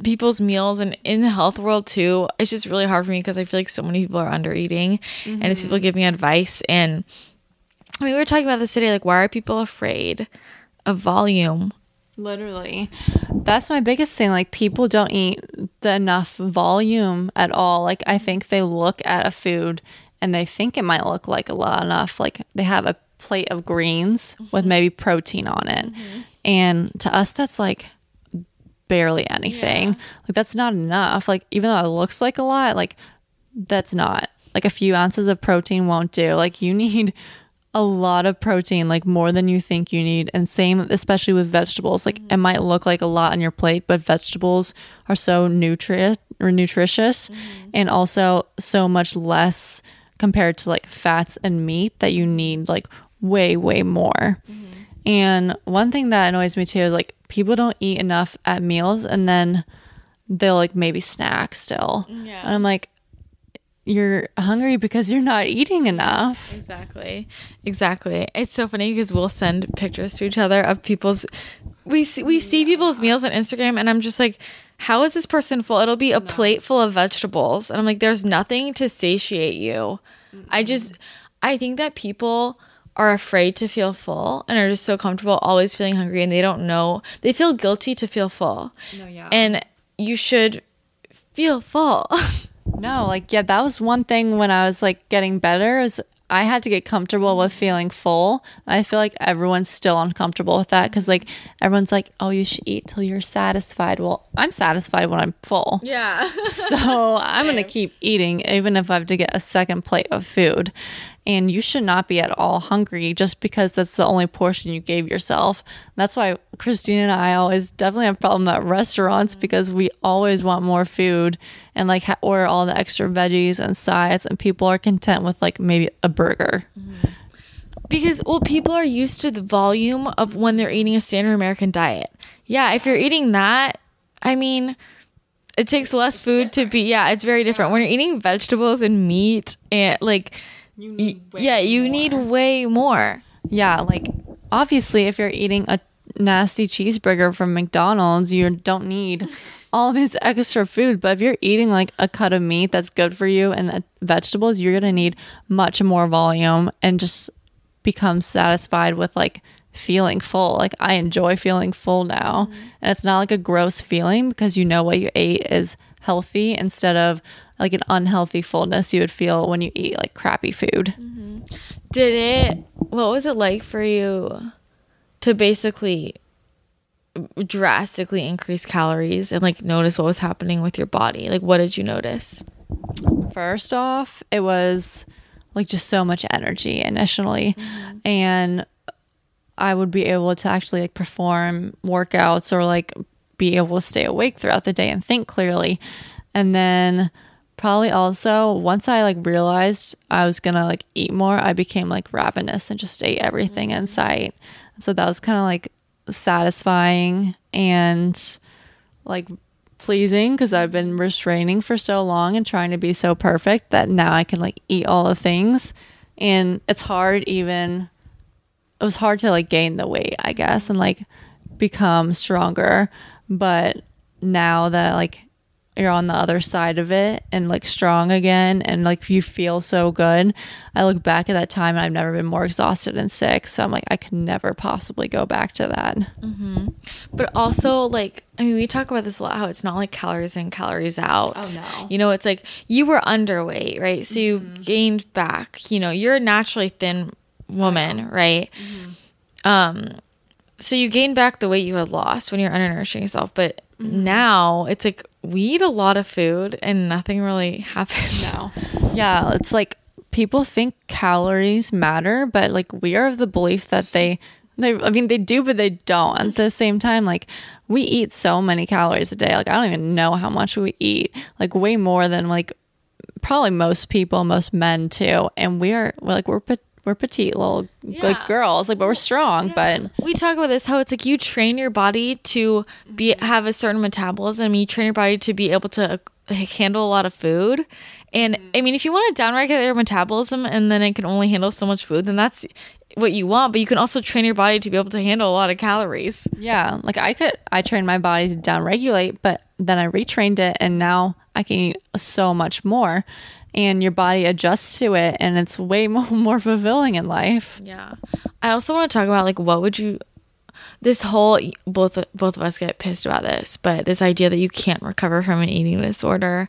people's meals, and in the health world too. It's just really hard for me because I feel like so many people are under eating, mm-hmm. and it's people giving advice. And I mean, we were talking about this today, like why are people afraid of volume? Literally. That's my biggest thing. Like people don't eat the enough volume at all. Like I think they look at a food and they think it might look like a lot enough. Like they have a plate of greens mm-hmm. with maybe protein on it. Mm-hmm. And to us, that's like barely anything. Yeah. Like that's not enough. Like even though it looks like a lot, like that's not. Like a few ounces of protein won't do. Like you need a lot of protein, like more than you think you need. And same especially with vegetables, like mm-hmm. it might look like a lot on your plate, but vegetables are so nutri- or nutritious mm-hmm. and also so much less compared to like fats and meat that you need like way way more. Mm-hmm. And one thing that annoys me too is like people don't eat enough at meals and then they'll like maybe snack still. Yeah. And I'm like, you're hungry because you're not eating enough. Exactly. Exactly. It's so funny because we'll send pictures to each other of people's, we see, we see yeah. people's meals on Instagram, and I'm just like, how is this person full? It'll be a no. plate full of vegetables. And I'm like, there's nothing to satiate you. Mm-hmm. I just, I think that people are afraid to feel full and are just so comfortable always feeling hungry, and they don't know, they feel guilty to feel full. No, yeah. And you should feel full. No, like, yeah, that was one thing when I was like getting better, is I had to get comfortable with feeling full. I feel like everyone's still uncomfortable with that, because like everyone's like, oh, you should eat till you're satisfied. Well, I'm satisfied when I'm full. Yeah. So I'm going to keep eating even if I have to get a second plate of food. And you should not be at all hungry just because that's the only portion you gave yourself. That's why Christina and I always definitely have a problem at restaurants, because we always want more food and like ha- order all the extra veggies and sides, and people are content with like maybe a burger. Mm-hmm. Because, well, people are used to the volume of when they're eating a standard American diet. Yeah, if you're eating that, I mean, it takes less food to be, yeah, it's very different. When you're eating vegetables and meat and like... You need yeah, you more. need way more. Yeah, like obviously if you're eating a nasty cheeseburger from McDonald's, you don't need all this extra food. But if you're eating like a cut of meat that's good for you and uh, vegetables, you're going to need much more volume and just become satisfied with like feeling full. Like, I enjoy feeling full now. Mm-hmm. And it's not like a gross feeling because you know what you ate is healthy instead of like an unhealthy fullness you would feel when you eat like crappy food. Mm-hmm. Did it, what was it like for you to basically drastically increase calories and like notice what was happening with your body? Like, what did you notice? First off, it was like just so much energy initially. Mm-hmm. And I would be able to actually like perform workouts or like be able to stay awake throughout the day and think clearly. And then probably also once I like realized I was gonna like eat more, I became like ravenous and just ate everything mm-hmm. in sight. So that was kind of like satisfying and like pleasing because I've been restraining for so long and trying to be so perfect that now I can like eat all the things. And it's hard even it was hard to like gain the weight, I guess, and like become stronger. But now that like you're on the other side of it and like strong again and like you feel so good, I look back at that time and I've never been more exhausted and sick, so I'm like, I could never possibly go back to that. Mm-hmm. But also, like, I mean, we talk about this a lot, how it's not like calories in, calories out. Oh, no. You know, it's like you were underweight, right? So you mm-hmm. gained back. You know, you're a naturally thin woman, right? Mm-hmm. um so you gain back the weight you had lost when you're undernourishing yourself, but mm-hmm. now it's like we eat a lot of food and nothing really happens. No. Yeah, it's like people think calories matter, but like we are of the belief that they, they, I mean, they do, but they don't. At the same time, like we eat so many calories a day. Like I don't even know how much we eat, like way more than like probably most people, most men too. And we are we're like, we're put. We're petite little yeah. like girls, like, but we're strong. Yeah. But we talk about this how it's like you train your body to be have a certain metabolism. I mean, you train your body to be able to uh, handle a lot of food. And I mean, if you want to downregulate your metabolism and then it can only handle so much food, then that's what you want. But you can also train your body to be able to handle a lot of calories. Yeah, like I could, I trained my body to downregulate, but then I retrained it, and now I can eat so much more. And your body adjusts to it, and it's way more, more fulfilling in life. Yeah. I also want to talk about, like, what would you – this whole – both both of us get pissed about this, but this idea that you can't recover from an eating disorder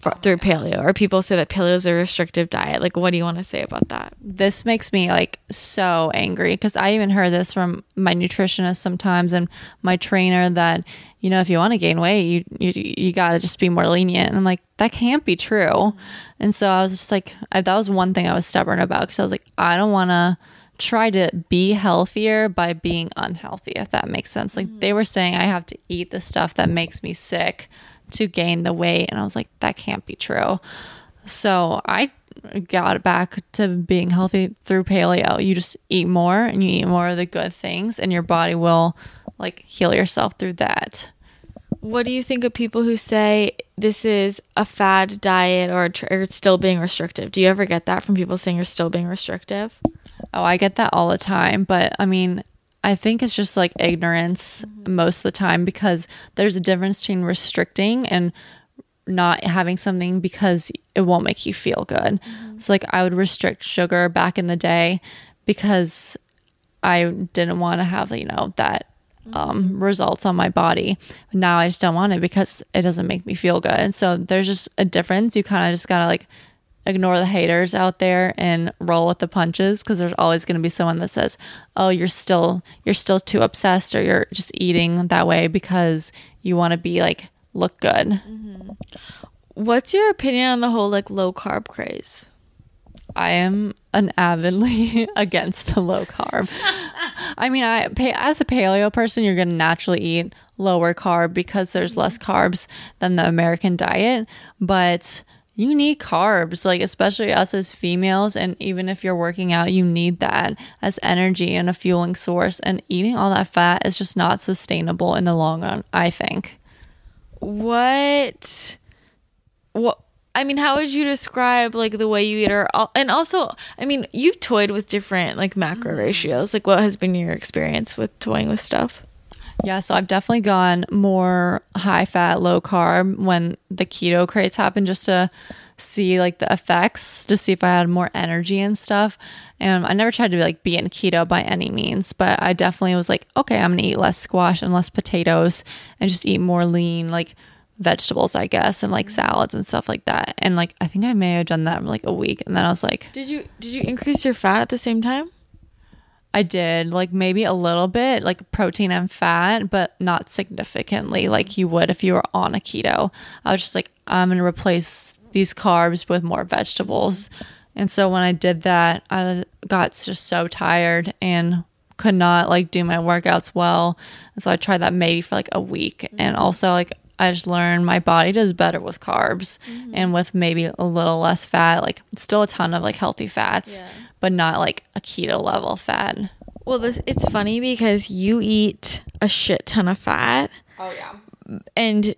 for, through paleo, or people say that paleo is a restrictive diet. Like, what do you want to say about that? This makes me, like, so angry because I even heard this from my nutritionist sometimes and my trainer that – you know, if you want to gain weight, you you you got to just be more lenient. And I'm like, that can't be true. And so I was just like, I, that was one thing I was stubborn about because I was like, I don't want to try to be healthier by being unhealthy, if that makes sense. Like mm. they were saying I have to eat the stuff that makes me sick to gain the weight. And I was like, that can't be true. So I got back to being healthy through paleo. You just eat more and you eat more of the good things and your body will like heal yourself through that. What do you think of people who say this is a fad diet or, tr- or it's still being restrictive? Do you ever get that from people saying you're still being restrictive? Oh, I get that all the time. But I mean, I think it's just like ignorance mm-hmm. most of the time because there's a difference between restricting and not having something because it won't make you feel good. Mm-hmm. So like I would restrict sugar back in the day because I didn't want to have, you know, that um results on my body. Now I just don't want it because it doesn't make me feel good. And so there's just a difference. You kind of just gotta like ignore the haters out there and roll with the punches because there's always going to be someone that says, oh, you're still you're still too obsessed, or you're just eating that way because you want to be like look good. Mm-hmm. What's your opinion on the whole like low carb craze? I am an avidly against the low carb. I mean, I as a paleo person, you're going to naturally eat lower carb because there's less carbs than the American diet, but you need carbs, like especially us as females. And even if you're working out, you need that as energy and a fueling source, and eating all that fat is just not sustainable in the long run, I think. What? What? I mean, how would you describe like the way you eat, or and also, I mean, you've toyed with different like macro ratios. Like, what has been your experience with toying with stuff? Yeah, so I've definitely gone more high fat, low carb when the keto craze happened, just to see like the effects, to see if I had more energy and stuff. And I never tried to be like be in keto by any means, but I definitely was like, okay, I'm gonna eat less squash and less potatoes and just eat more lean, like vegetables, I guess, and like salads and stuff like that. And like, I think I may have done that for like a week. And then I was like, did you, did you increase your fat at the same time? I did, like maybe a little bit, like protein and fat, but not significantly like you would if you were on a keto. I was just like, I'm going to replace these carbs with more vegetables. And so when I did that, I got just so tired and could not like do my workouts well. And so I tried that maybe for like a week. And also like, I just learned my body does better with carbs mm-hmm. and with maybe a little less fat, like still a ton of like healthy fats, yeah. but not like a keto level fat. Well, this, it's funny because you eat a shit ton of fat. Oh yeah. And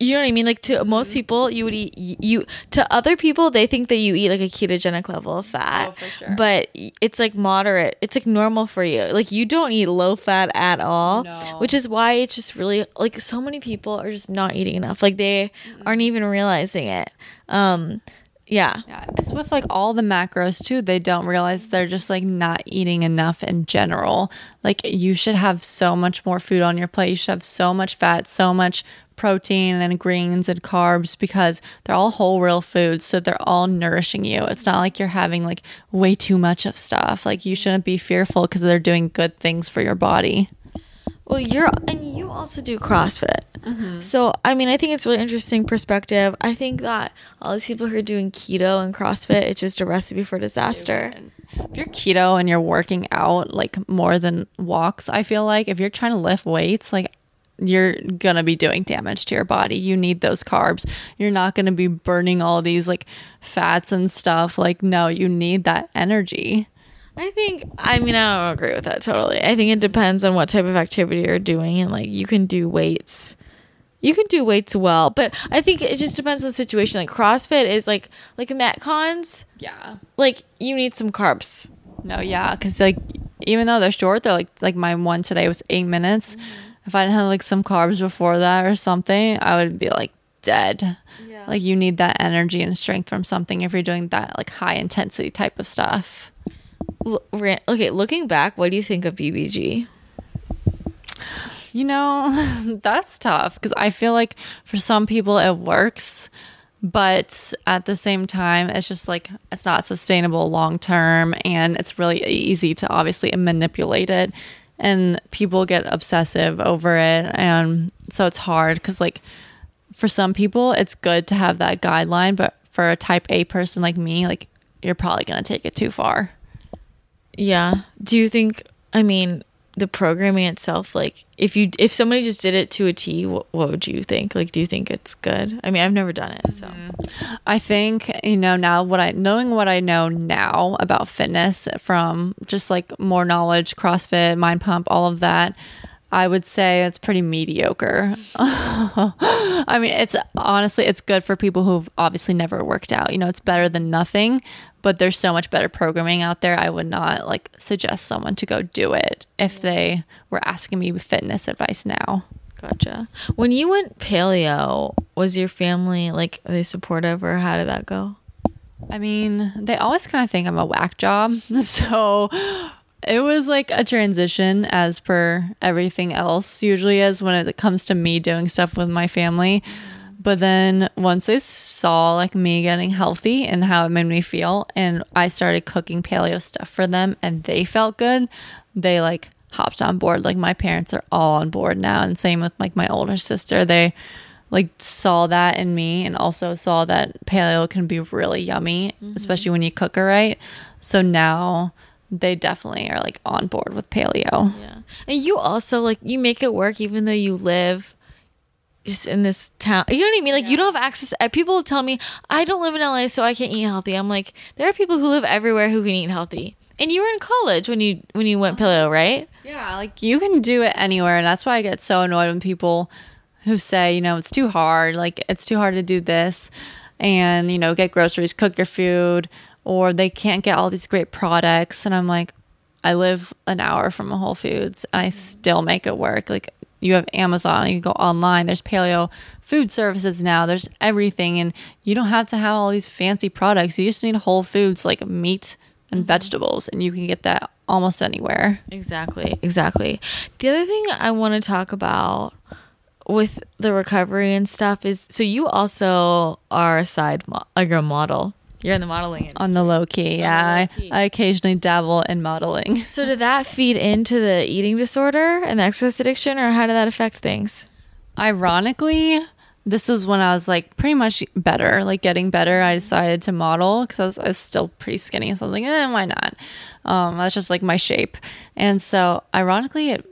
you know what I mean? Like to most people you would eat, you, to other people, they think that you eat like a ketogenic level of fat, oh, for sure. but it's like moderate. It's like normal for you. Like you don't eat low fat at all, no. which is why it's just really like so many people are just not eating enough. Like they mm-hmm. aren't even realizing it. Um, yeah. yeah. It's with like all the macros too. They don't realize they're just like not eating enough in general. Like you should have so much more food on your plate. You should have so much fat, so much protein and greens and carbs, because they're all whole real foods, so they're all nourishing you. It's not like you're having like way too much of stuff. Like you shouldn't be fearful because they're doing good things for your body. Well, you're and you also do CrossFit, mm-hmm. so I mean I think it's really interesting perspective. I think that all these people who are doing keto and CrossFit, it's just a recipe for disaster. If you're keto and you're working out like more than walks, I feel like if you're trying to lift weights, like you're going to be doing damage to your body. You need those carbs. You're not going to be burning all these like fats and stuff. Like, no, you need that energy. I think, I mean, I don't agree with that totally. I think it depends on what type of activity you're doing, and like you can do weights. You can do weights well, but I think it just depends on the situation. Like CrossFit is like, like Metcons. Yeah. Like you need some carbs. No. Yeah. Cause like, even though they're short, they're like, like my one today was eight minutes. Mm-hmm. If I didn't have like some carbs before that or something, I would be like dead. Yeah. Like you need that energy and strength from something if you're doing that like high intensity type of stuff. L- okay, looking back, what do you think of B B G? You know, that's tough because I feel like for some people it works, but at the same time, it's just like it's not sustainable long term, and it's really easy to obviously manipulate it. And people get obsessive over it. And so it's hard because, like, for some people, it's good to have that guideline. But for a type A person like me, like, you're probably going to take it too far. Yeah. Do you think, I mean, the programming itself, like, if you if somebody just did it to a T, what, what would you think? Like, do you think it's good? I mean, I've never done it. So mm-hmm. I think, you know, now what I knowing what I know now about fitness from just like more knowledge, CrossFit, Mind Pump, all of that, I would say it's pretty mediocre. I mean, it's honestly, it's good for people who've obviously never worked out. You know, it's better than nothing, but there's so much better programming out there. I would not like suggest someone to go do it if they were asking me fitness advice now. Gotcha. When you went paleo, was your family like, are they supportive, or how did that go? I mean, they always kind of think I'm a whack job. So it was like a transition as per everything else usually is when it comes to me doing stuff with my family. But then once they saw like me getting healthy and how it made me feel, and I started cooking paleo stuff for them and they felt good, they like hopped on board. Like my parents are all on board now, and same with like my older sister. They like saw that in me and also saw that paleo can be really yummy, mm-hmm. especially when you cook it right. So now they definitely are like on board with paleo. Yeah. And you also like you make it work even though you live just in this town. You know what I mean? Like yeah. you don't have access. To, people tell me, I don't live in L A, so I can't eat healthy. I'm like, there are people who live everywhere who can eat healthy. And you were in college when you when you went paleo, right? Yeah. Like you can do it anywhere. And that's why I get so annoyed when people who say, you know, it's too hard. Like it's too hard to do this. And, you know, get groceries, cook your food. Or they can't get all these great products. And I'm like, I live an hour from a Whole Foods and I still make it work. Like you have Amazon, you can go online, there's paleo food services now, there's everything, and you don't have to have all these fancy products. You just need whole foods like meat and vegetables, and you can get that almost anywhere. Exactly, exactly. The other thing I want to talk about with the recovery and stuff is, so you also are a side, mo- like a model. You're in the modeling industry. On the low key, yeah. Low key. I, I occasionally dabble in modeling. So did that feed into the eating disorder and the exercise addiction, or how did that affect things? Ironically, this was when I was like pretty much better, like getting better. I decided to model because I was, I was still pretty skinny. So I was like, eh, why not? Um, that's just like my shape. And so ironically, it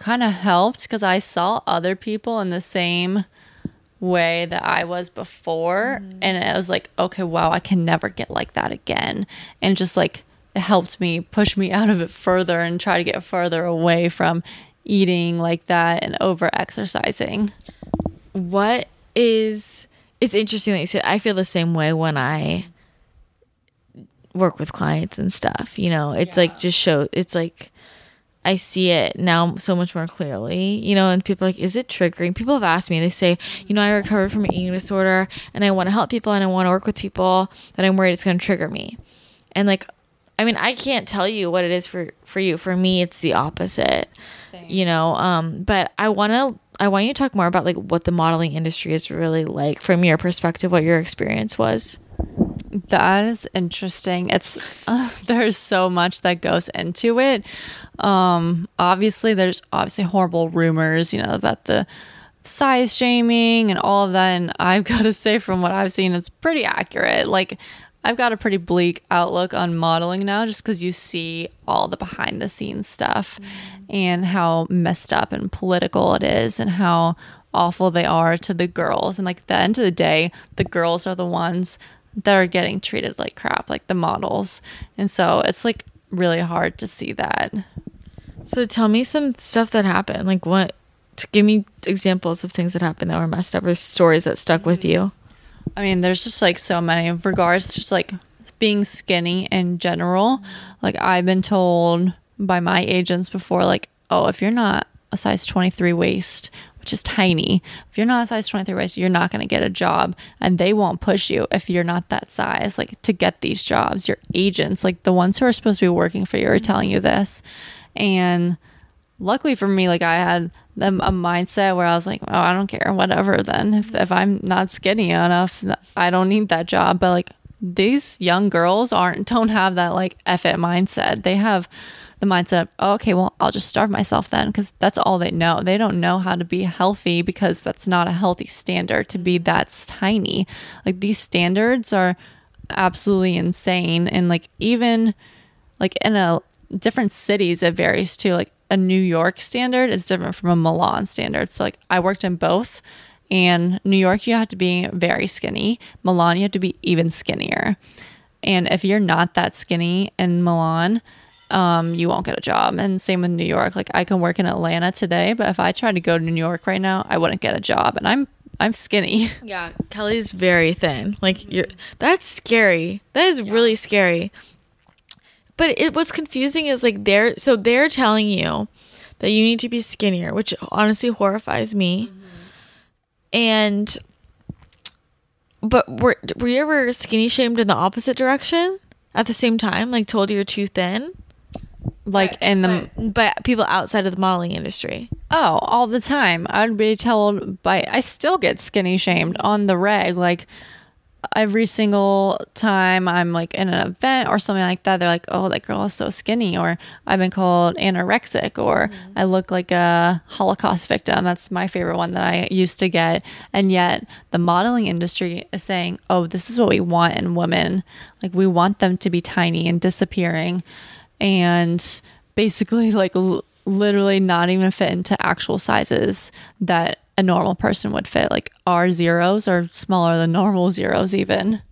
kind of helped because I saw other people in the same way that I was before. Mm-hmm. And I was like, okay, wow, I can never get like that again. And just like it helped me push me out of it further and try to get further away from eating like that and over exercising. What is, it's interesting that you said, I feel the same way when I work with clients and stuff, you know, it's yeah. like just show, it's like, I see it now so much more clearly, you know, and people are like, is it triggering? People have asked me, they say, you know, I recovered from an eating disorder and I want to help people and I want to work with people, but I'm worried it's going to trigger me. And like, I mean, I can't tell you what it is for, for you. For me, it's the opposite, Same. you know, um, but I want to, I want you to talk more about like what the modeling industry is really like from your perspective, what your experience was. That is interesting. It's uh, there's so much that goes into it. Um, obviously, there's obviously horrible rumors, you know, about the size shaming and all of that. And I've got to say, from what I've seen, it's pretty accurate. Like, I've got a pretty bleak outlook on modeling now, just because you see all the behind the scenes stuff mm-hmm. and how messed up and political it is, and how awful they are to the girls. And like at the end of the day, the girls are the ones that are getting treated like crap, like the models. And so it's like really hard to see that. So tell me some stuff that happened. Like what, to give me examples of things that happened that were messed up or stories that stuck with you. I mean, there's just like so many in regards to just like being skinny in general. Like I've been told by my agents before, like, oh, if you're not a size twenty-three waist, which is tiny, if you're not a size twenty-three waist, you're not going to get a job, and they won't push you if you're not that size, like to get these jobs. Your agents, like the ones who are supposed to be working for you, are telling you this. And luckily for me, like I had them a mindset where I was like, oh, I don't care, whatever then. If, if I'm not skinny enough, I don't need that job. But like these young girls aren't, don't have that like F it mindset. They have the mindset of, oh, okay, well, I'll just starve myself then, because that's all they know. They don't know how to be healthy, because that's not a healthy standard to be that tiny. Like these standards are absolutely insane. And like even like in a different cities, it varies too. Like a New York standard is different from a Milan standard. So like I worked in both. And New York, you have to be very skinny. Milan, you have to be even skinnier. And if you're not that skinny in Milan, Um, you won't get a job. And same with New York. Like I can work in Atlanta today, but if I tried to go to New York right now, I wouldn't get a job. And I'm I'm skinny. Yeah, Kelly's very thin. Like you're, that's scary. That is yeah. really scary. But it what's confusing is like they're so they're telling you that you need to be skinnier, which honestly horrifies me. Mm-hmm. And but were were you ever skinny shamed in the opposite direction at the same time? Like told you you're too thin? Like but, in the but, but people outside of the modeling industry. Oh, all the time. I'd be told by I still get skinny shamed on the reg. Like every single time I'm like in an event or something like that, they're like, "Oh, that girl is so skinny," or I've been called anorexic, or mm-hmm. I look like a Holocaust victim. That's my favorite one that I used to get. And yet the modeling industry is saying, "Oh, this is what we want in women. Like we want them to be tiny and disappearing." And basically, like, l- literally not even fit into actual sizes that a normal person would fit. Like, our zeros are smaller than normal zeros even.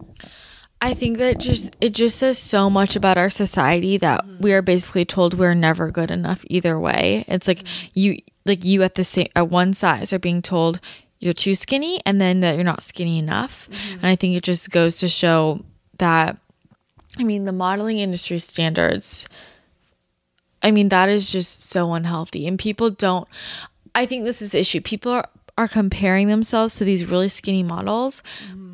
I think that just it just says so much about our society that mm-hmm. we are basically told we're never good enough either way. It's like mm-hmm. you like you at the same at one size are being told you're too skinny, and then that you're not skinny enough. Mm-hmm. And I think it just goes to show that, I mean, the modeling industry standards, I mean, that is just so unhealthy. And people don't, I think this is the issue. People are, are comparing themselves to these really skinny models. Mm-hmm.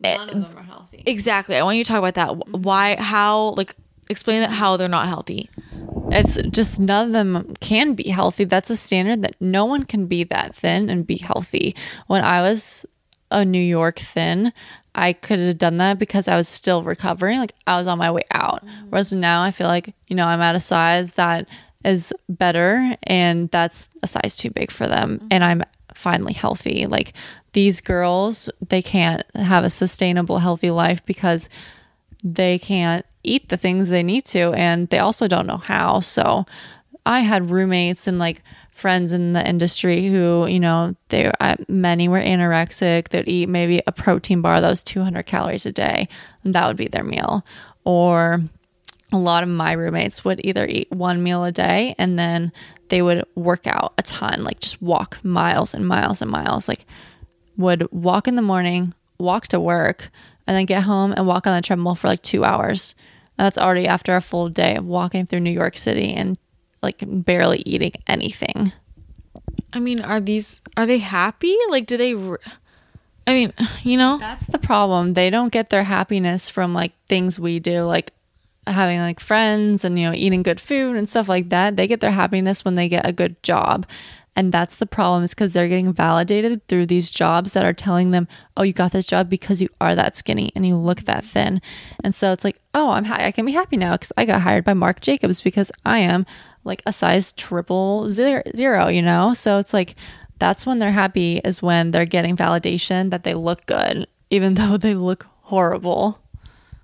None of them are healthy. Exactly. I want you to talk about that. Mm-hmm. Why, how, like, explain that, how they're not healthy. It's just none of them can be healthy. That's a standard that no one can be that thin and be healthy. When I was a New York thin, I could have done that because I was still recovering. Like, I was on my way out. Mm-hmm. Whereas now I feel like, you know, I'm at a size that is better, and that's a size too big for them. Mm-hmm. And I'm finally healthy. Like, these girls, they can't have a sustainable, healthy life because they can't eat the things they need to, and they also don't know how. So I had roommates and like friends in the industry who, you know, they many were anorexic. They'd eat maybe a protein bar that was two hundred calories a day, and that would be their meal. Or a lot of my roommates would either eat one meal a day, and then they would work out a ton, like just walk miles and miles and miles, like would walk in the morning, walk to work, and then get home and walk on the treadmill for like two hours. And that's already after a full day of walking through New York City and like barely eating anything. I mean, are these, are they happy? Like, do they, I mean, you know, that's the problem. They don't get their happiness from like things we do, like having like friends and, you know, eating good food and stuff like that. They get their happiness when they get a good job. And that's the problem, is because they're getting validated through these jobs that are telling them, oh, you got this job because you are that skinny and you look that thin. And so it's like, oh, I'm ha- I can be happy now because I got hired by Marc Jacobs because I am like a size triple zero, zero, you know? So it's like, that's when they're happy, is when they're getting validation that they look good, even though they look horrible.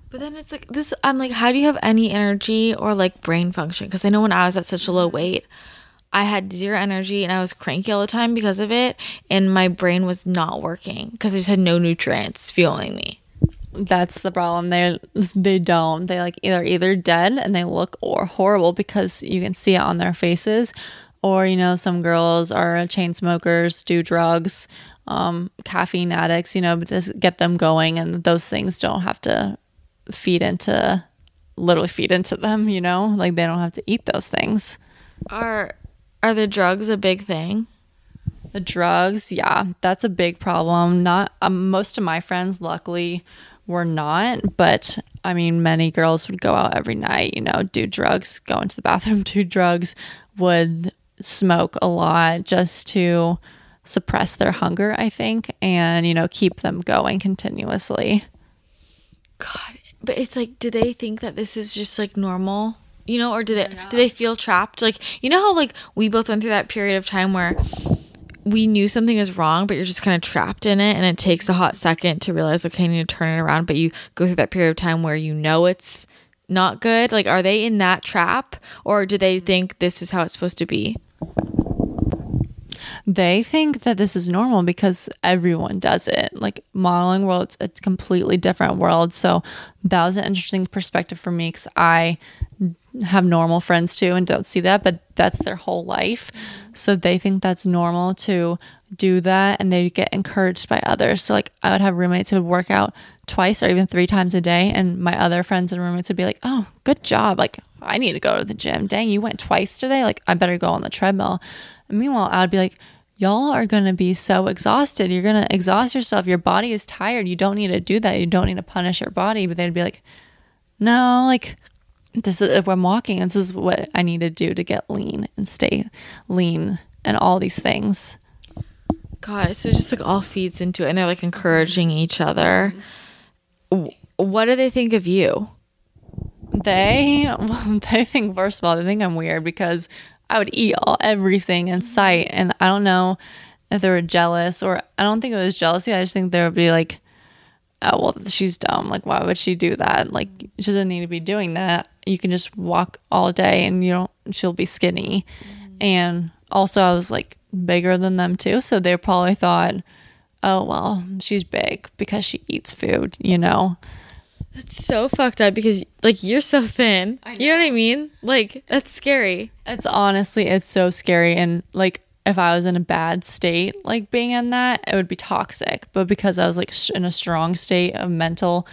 But then it's like this, I'm like, how do you have any energy or like brain function? Because I know when I was at such a low weight, I had zero energy and I was cranky all the time because of it, and my brain was not working because I just had no nutrients fueling me. That's the problem. They they don't. They like either either dead and they look or horrible because you can see it on their faces, or you know, some girls are chain smokers, do drugs, um, caffeine addicts. You know, but just get them going, and those things don't have to feed into, literally feed into them. You know, like they don't have to eat those things. Are Are the drugs a big thing? The drugs, yeah, that's a big problem. Not um, most of my friends, luckily, were not, but I mean, many girls would go out every night, you know, do drugs, go into the bathroom, do drugs, would smoke a lot just to suppress their hunger, I think, and, you know, keep them going continuously. God, but it's like, do they think that this is just like normal? You know, or do they do they feel trapped? Like, you know how like we both went through that period of time where we knew something is wrong, but you're just kind of trapped in it, and it takes a hot second to realize, okay, I need to turn it around. But you go through that period of time where you know it's not good. Like, are they in that trap, or do they think this is how it's supposed to be? They think that this is normal because everyone does it. Like, modeling world, it's a completely different world. So that was an interesting perspective for me, because I have normal friends too and don't see that, but that's their whole life. So they think that's normal to do that, and they get encouraged by others. So like, I would have roommates who would work out twice or even three times a day, and my other friends and roommates would be like, oh, good job. Like, I need to go to the gym. Dang, you went twice today? Like, I better go on the treadmill. And meanwhile, I'd be like, y'all are going to be so exhausted. You're going to exhaust yourself. Your body is tired. You don't need to do that. You don't need to punish your body. But they'd be like, no, like, this is, I'm walking, this is what I need to do to get lean and stay lean and all these things. God, so just like all feeds into it, and they're like encouraging each other. What do they think of you? They, well, they think, first of all, they think I'm weird because I would eat all everything in sight, and I don't know if they were jealous, or I don't think it was jealousy. I just think there would be like, oh, well, she's dumb. Like, why would she do that? Like, she doesn't need to be doing that. You can just walk all day and you don't, she'll be skinny. Mm. And also I was like bigger than them too. So they probably thought, oh, well, she's big because she eats food, you know? That's so fucked up, because like, you're so thin. Know. You know what I mean? Like, that's scary. It's honestly, it's so scary. And like, if I was in a bad state, like being in that, it would be toxic. But because I was like sh- in a strong state of mental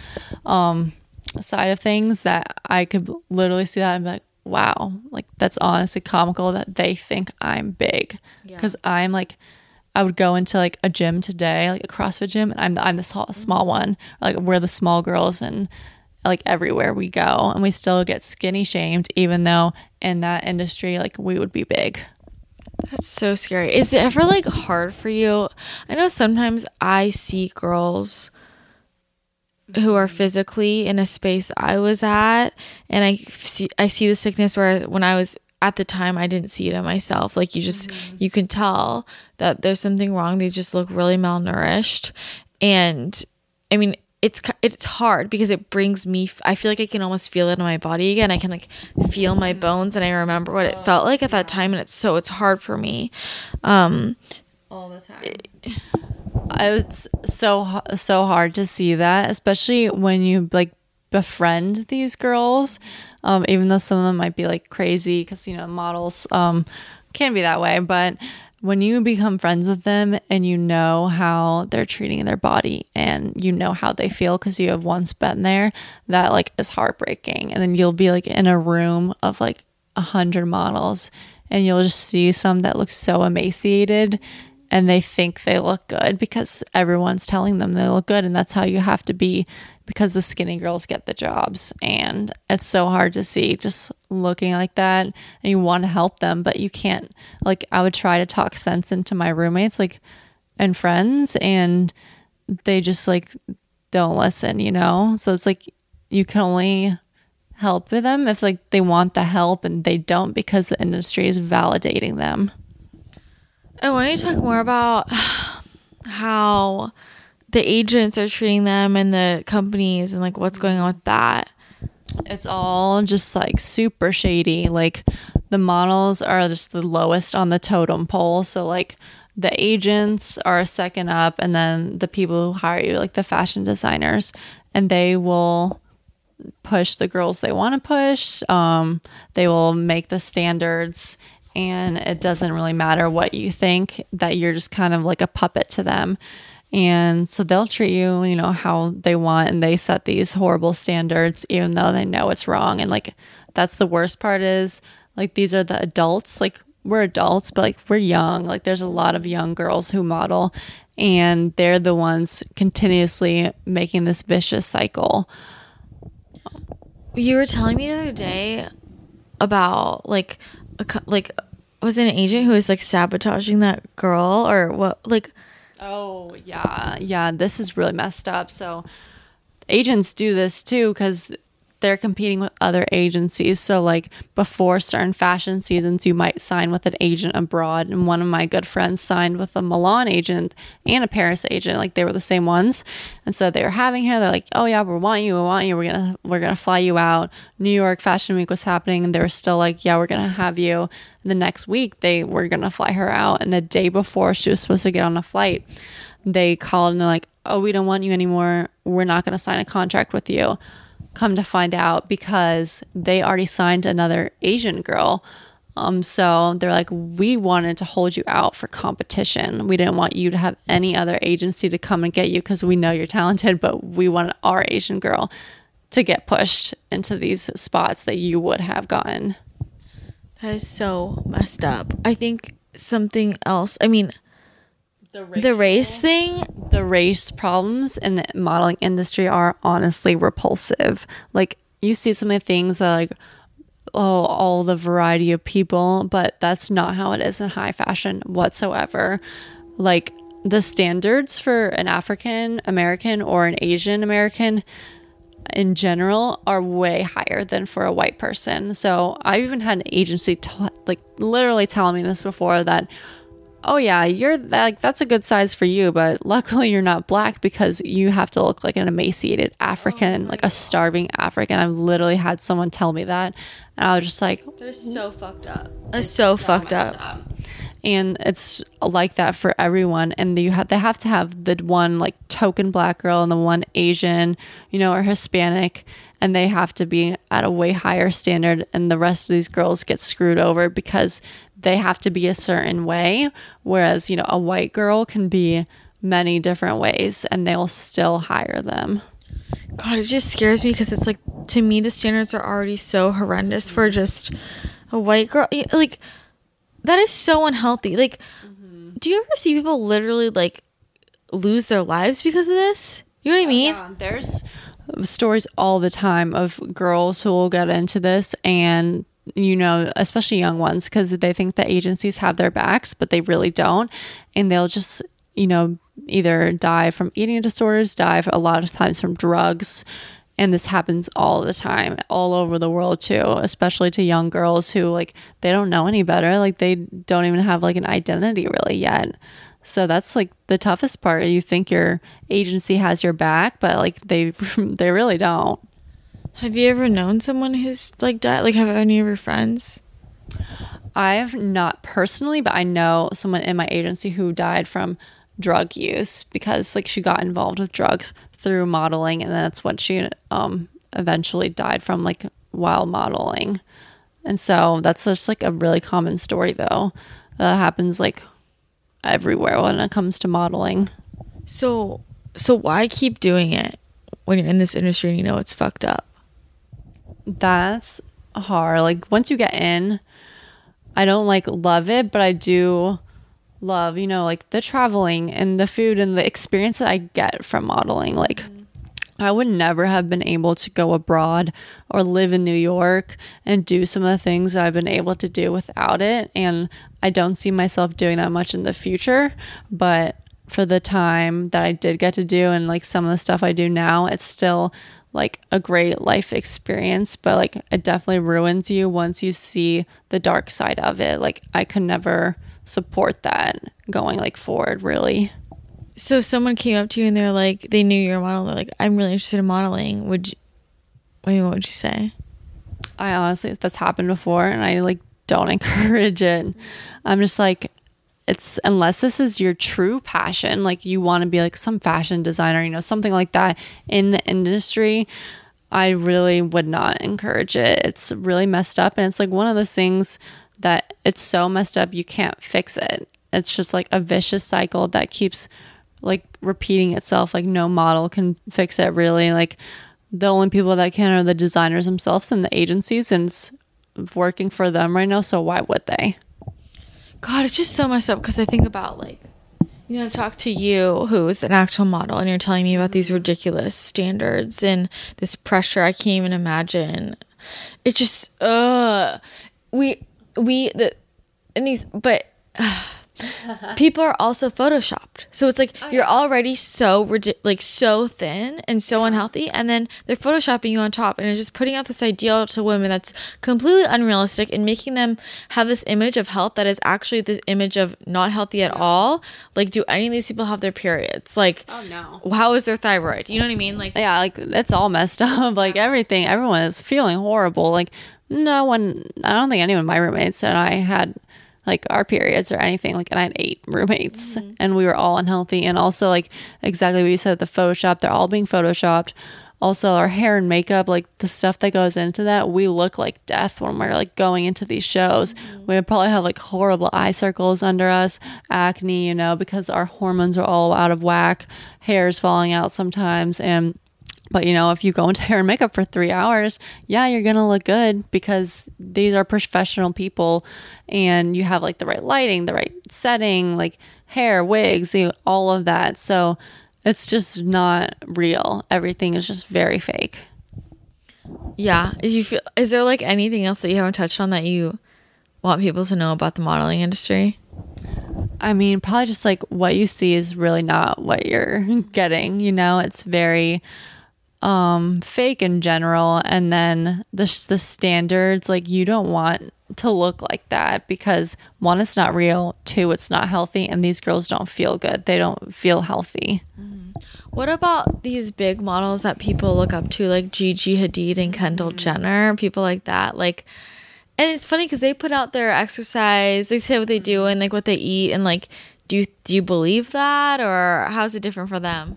um, side of things, that I could literally see that and be like, wow, like that's honestly comical that they think I'm big, because yeah. I'm like, I would go into like a gym today, like a CrossFit gym, and I'm the, I'm the small, small one. Like we're the small girls, and like everywhere we go, and we still get skinny shamed, even though in that industry, like we would be big. That's so scary. Is it ever like hard for you? I know sometimes I see girls who are physically in a space I was at, and I see I see the sickness where when I was at the time I didn't see it in myself. Like you just mm-hmm. you can tell that there's something wrong. They just look really malnourished, and I mean it's it's hard because it brings me. I feel like I can almost feel it in my body again. I can like feel my bones, and I remember what it felt like at that time. And it's so it's hard for me. Um, All the time. It, It's so so hard to see that, especially when you like befriend these girls, um, even though some of them might be like crazy because you know models um, can be that way. But when you become friends with them and you know how they're treating their body and you know how they feel because you have once been there, that like is heartbreaking. And then you'll be like in a room of like a hundred models, and you'll just see some that look so emaciated. And they think they look good because everyone's telling them they look good. And that's how you have to be, because the skinny girls get the jobs. And it's so hard to see just looking like that. And you want to help them, but you can't. Like, I would try to talk sense into my roommates like and friends, and they just like don't listen, you know? So it's like you can only help them if like they want the help, and they don't because the industry is validating them. I want you to talk more about how the agents are treating them and the companies and like what's going on with that. It's all just like super shady. Like the models are just the lowest on the totem pole. So like the agents are second up, and then the people who hire you, like the fashion designers, and they will push the girls they want to push. Um, they will make the standards. And it doesn't really matter what you think, that you're just kind of like a puppet to them. And so they'll treat you, you know, how they want. And they set these horrible standards, even though they know it's wrong. And like, that's the worst part is like, these are the adults, like we're adults, but like we're young. Like there's a lot of young girls who model, and they're the ones continuously making this vicious cycle. You were telling me the other day about like, like was it an agent who was like sabotaging that girl or what? Like, oh yeah, yeah, this is really messed up. So agents do this too because they're competing with other agencies. So like before certain fashion seasons, you might sign with an agent abroad. And one of my good friends signed with a Milan agent and a Paris agent. Like they were the same ones. And so they were having her. They're like, oh yeah, we want you. We want you. We're going to, we're going to fly you out. New York Fashion Week was happening, and they were still like, yeah, we're going to have you. And the next week they were going to fly her out. And the day before she was supposed to get on a flight, they called and they're like, oh, we don't want you anymore. We're not going to sign a contract with you. Come to find out, because they already signed another Asian girl. Um, so they're like, we wanted to hold you out for competition. We didn't want you to have any other agency to come and get you because we know you're talented, but we wanted our Asian girl to get pushed into these spots that you would have gotten. That is so messed up. I think something else, I mean, The race, the race thing, the race problems in the modeling industry are honestly repulsive. Like you see some of the things that like, oh, all the variety of people, but that's not how it is in high fashion whatsoever. Like the standards for an African American or an Asian American in general are way higher than for a white person. So I've even had an agency t- like literally telling me this before that, oh yeah, you're like, that's a good size for you, but luckily you're not black because you have to look like an emaciated African, oh like a starving African. I've literally had someone tell me that, and I was just like, they're so fucked up. They're so, so fucked up. up. And it's like that for everyone. And you have, they have to have the one like token black girl and the one Asian, you know, or Hispanic, and they have to be at a way higher standard. And the rest of these girls get screwed over because they have to be a certain way, whereas, you know, a white girl can be many different ways and they'll still hire them. God, it just scares me because it's like to me, the standards are already so horrendous for just a white girl. Like, that is so unhealthy. Like, mm-hmm. do you ever see people literally, like, lose their lives because of this? You know what I mean? Yeah, there's stories all the time of girls who will get into this and, you know, especially young ones, because they think that agencies have their backs, but they really don't. And they'll just, you know, either die from eating disorders, die a lot of times from drugs. And this happens all the time, all over the world too, especially to young girls who, like, they don't know any better. Like, they don't even have, like, an identity really yet. So that's, like, the toughest part. You think your agency has your back, but, like, they they really don't. Have you ever known someone who's, like, died? Like, have any of your friends? I've not personally, but I know someone in my agency who died from drug use because, like, she got involved with drugs through modeling, and that's what she um eventually died from, like, while modeling. And so that's just, like, a really common story, though, that happens, like, everywhere when it comes to modeling. So, so why keep doing it when you're in this industry and you know it's fucked up? That's hard. Like, once you get in, I don't, like, love it, but I do love, you know, like, the traveling and the food and the experience that I get from modeling. Like, mm-hmm. I would never have been able to go abroad or live in New York and do some of the things that I've been able to do without it. And I don't see myself doing that much in the future, but for the time that I did get to do and, like, some of the stuff I do now, it's still, like, a great life experience, but, like, it definitely ruins you once you see the dark side of it. Like, I could never support that going, like, forward really. So if someone came up to you and they're like, they knew you're a model, they're like, I'm really interested in modeling, would you, I mean, what would you say? I honestly, that's happened before, and I, like, don't encourage it. I'm just like, it's, unless this is your true passion, like, you want to be, like, some fashion designer, you know, something like that in the industry, I really would not encourage it. It's really messed up, and it's, like, one of those things that it's so messed up you can't fix it. It's just, like, a vicious cycle that keeps, like, repeating itself. Like, no model can fix it really. Like, the only people that can are the designers themselves and the agencies, and it's working for them right now, so why would they? God, it's just so messed up, because I think about, like, you know, I've talked to you, who's an actual model, and you're telling me about these ridiculous standards and this pressure I can't even imagine. It just uh we we the and these but uh, people are also photoshopped, so it's like, you're already so like so thin and so unhealthy, and then they're photoshopping you on top, and it's just putting out this ideal to women that's completely unrealistic and making them have this image of health that is actually this image of not healthy at all. Like, do any of these people have their periods? Like, oh no, how is their thyroid? You know what I mean? Like, yeah, like, that's all messed up. Like, everything, everyone is feeling horrible. Like, no one, I don't think anyone, my roommates and I had, like, our periods or anything. Like, and I had eight roommates, mm-hmm. and we were all unhealthy. And also, like, exactly what you said, the Photoshop, they're all being Photoshopped. Also, our hair and makeup, like, the stuff that goes into that, we look like death when we're, like, going into these shows. Mm-hmm. We would probably have, like, horrible eye circles under us, acne, you know, because our hormones are all out of whack, hair's falling out sometimes. And, but, you know, if you go into hair and makeup for three hours, yeah, you're going to look good, because these are professional people, and you have, like, the right lighting, the right setting, like, hair, wigs, you know, all of that. So it's just not real. Everything is just very fake. Yeah. Is you feel, is there, like, anything else that you haven't touched on that you want people to know about the modeling industry? I mean, probably just, like, what you see is really not what you're getting. You know, it's very... um fake in general, and then the the standards, like, you don't want to look like that, because one, it's not real, two, it's not healthy, and these girls don't feel good, they don't feel healthy. Mm-hmm. What about these big models that people look up to, like Gigi Hadid and Kendall mm-hmm. Jenner, people like that? Like, and it's funny because they put out their exercise, they say what they do and, like, what they eat, and, like, do you, do you believe that, or how's it different for them?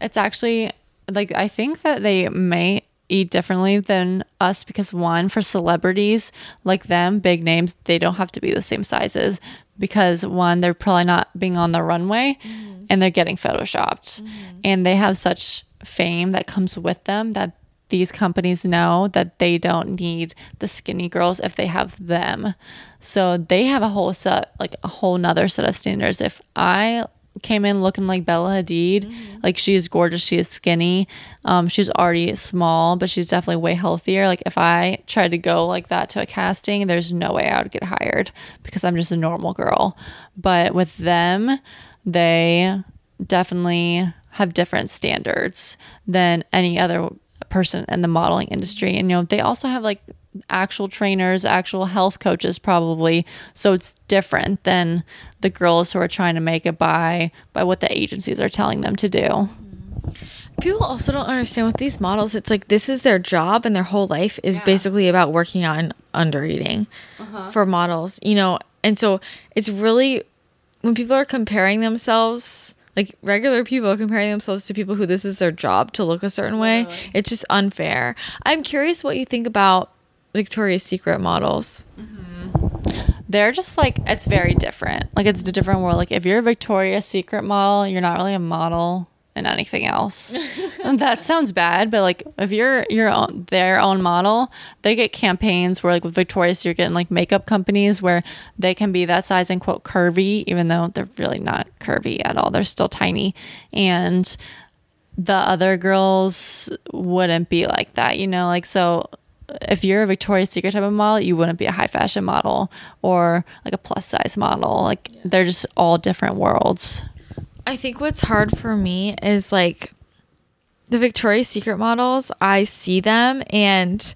It's actually, like, I think that they may eat differently than us, because one, for celebrities like them, big names, they don't have to be the same sizes, because one, they're probably not being on the runway, mm-hmm. and they're getting photoshopped, mm-hmm. and they have such fame that comes with them that these companies know that they don't need the skinny girls if they have them. So they have a whole set, like a whole nother set of standards. If I came in looking like Bella Hadid, mm-hmm. like she is gorgeous, she is skinny, um, she's already small, but she's definitely way healthier. Like if I tried to go like that to a casting, there's no way I would get hired because I'm just a normal girl. But with them, they definitely have different standards than any other person in the modeling industry. And, you know, they also have like actual trainers, actual health coaches probably. So it's different than the girls who are trying to make it by, by what the agencies are telling them to do. People also don't understand with these models. It's like, this is their job and their whole life is yeah. basically about working out and under eating uh-huh. for models, you know? And so it's really, when people are comparing themselves, like regular people comparing themselves to people who this is their job to look a certain way, it's just unfair. I'm curious what you think about Victoria's Secret models. Mm-hmm. They're just like, it's very different. Like it's a different world. Like if you're a Victoria's Secret model, you're not really a model and anything else. That sounds bad, but like if you're your own, their own model, they get campaigns where like with Victoria's you're getting like makeup companies where they can be that size and quote curvy, even though they're really not curvy at all. They're still tiny. And the other girls wouldn't be like that, you know, like so if you're a Victoria's Secret type of model, you wouldn't be a high fashion model or like a plus size model. Like yeah. they're just all different worlds. I think what's hard for me is like the Victoria's Secret models, I see them and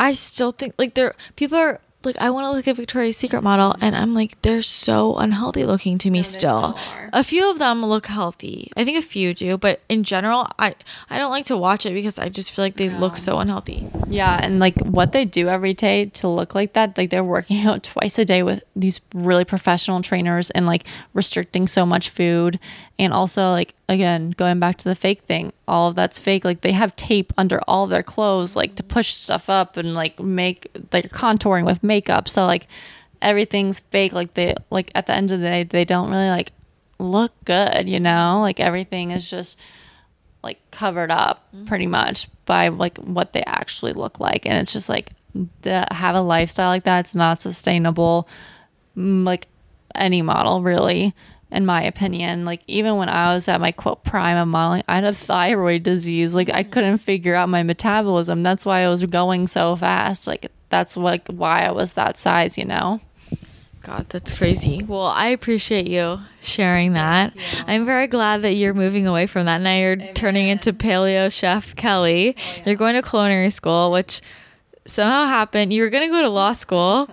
I still think like they're people are like, I want to look at Victoria's Secret model and I'm like, they're so unhealthy looking to me no, still. still a few of them look healthy. I think a few do, but in general, I, I don't like to watch it because I just feel like they yeah. look so unhealthy. Yeah. And like what they do every day to look like that, like they're working out twice a day with these really professional trainers and like restricting so much food. And also like, again, going back to the fake thing, all of that's fake. Like they have tape under all of their clothes, like to push stuff up and like make like contouring with makeup. So like everything's fake. Like they, like at the end of the day, they don't really like look good, you know, like everything is just like covered up pretty much by like what they actually look like. And it's just like to have a lifestyle like that, it's not sustainable. Like any model really, in my opinion. Like even when I was at my quote prime of modeling, I had a thyroid disease. Like I couldn't figure out my metabolism. That's why I was going so fast. Like that's like why I was that size, you know? God, that's crazy. Well, I appreciate you sharing that. You. I'm very glad that you're moving away from that. Now you're Amen. Turning into paleo chef Kelly. Oh, yeah. You're going to culinary school, which somehow happened. You were going to go to law school.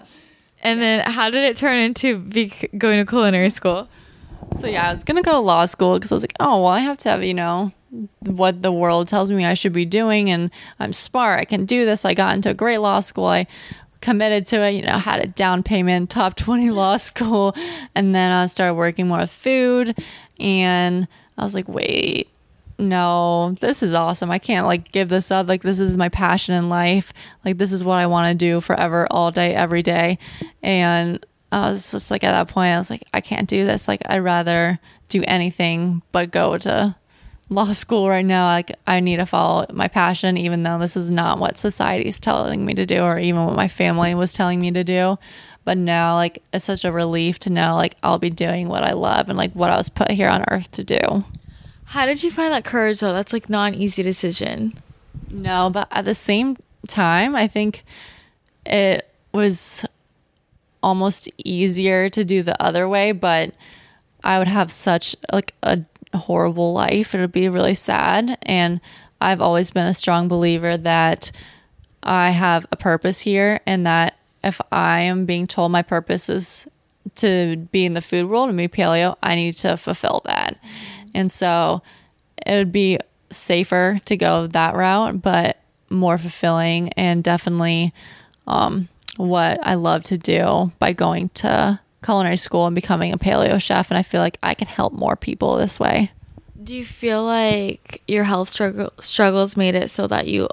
And yeah. then how did it turn into be going to culinary school? So yeah, I was going to go to law school because I was like, oh, well, I have to have, you know, what the world tells me I should be doing. And I'm smart. I can do this. I got into a great law school. I committed to it, you know, had a down payment, top twenty law school. And then I started working more with food. And I was like, wait, no, this is awesome. I can't like give this up. Like this is my passion in life. Like this is what I want to do forever, all day, every day. And I was just like, at that point, I was like, I can't do this. Like, I'd rather do anything but go to law school right now. Like, I need to follow my passion, even though this is not what society's telling me to do or even what my family was telling me to do. But now, like, it's such a relief to know, like, I'll be doing what I love and, like, what I was put here on earth to do. How did you find that courage, though? That's, like, not an easy decision. No, but at the same time, I think it was almost easier to do the other way, but I would have such like a horrible life. It would be really sad. And I've always been a strong believer that I have a purpose here and that if I am being told my purpose is to be in the food world and be paleo, I need to fulfill that. And so it would be safer to go that route, but more fulfilling and definitely, um, what I love to do by going to culinary school and becoming a paleo chef. And I feel like I can help more people this way. Do you feel like your health struggle, struggles made it so that you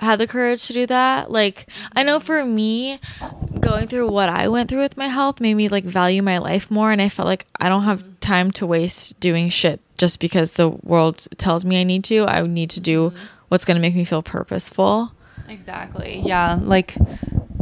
had the courage to do that? Like, I know for me, going through what I went through with my health made me like value my life more. And I felt like I don't have time to waste doing shit just because the world tells me I need to. I need to do what's going to make me feel purposeful. Exactly. Yeah. Like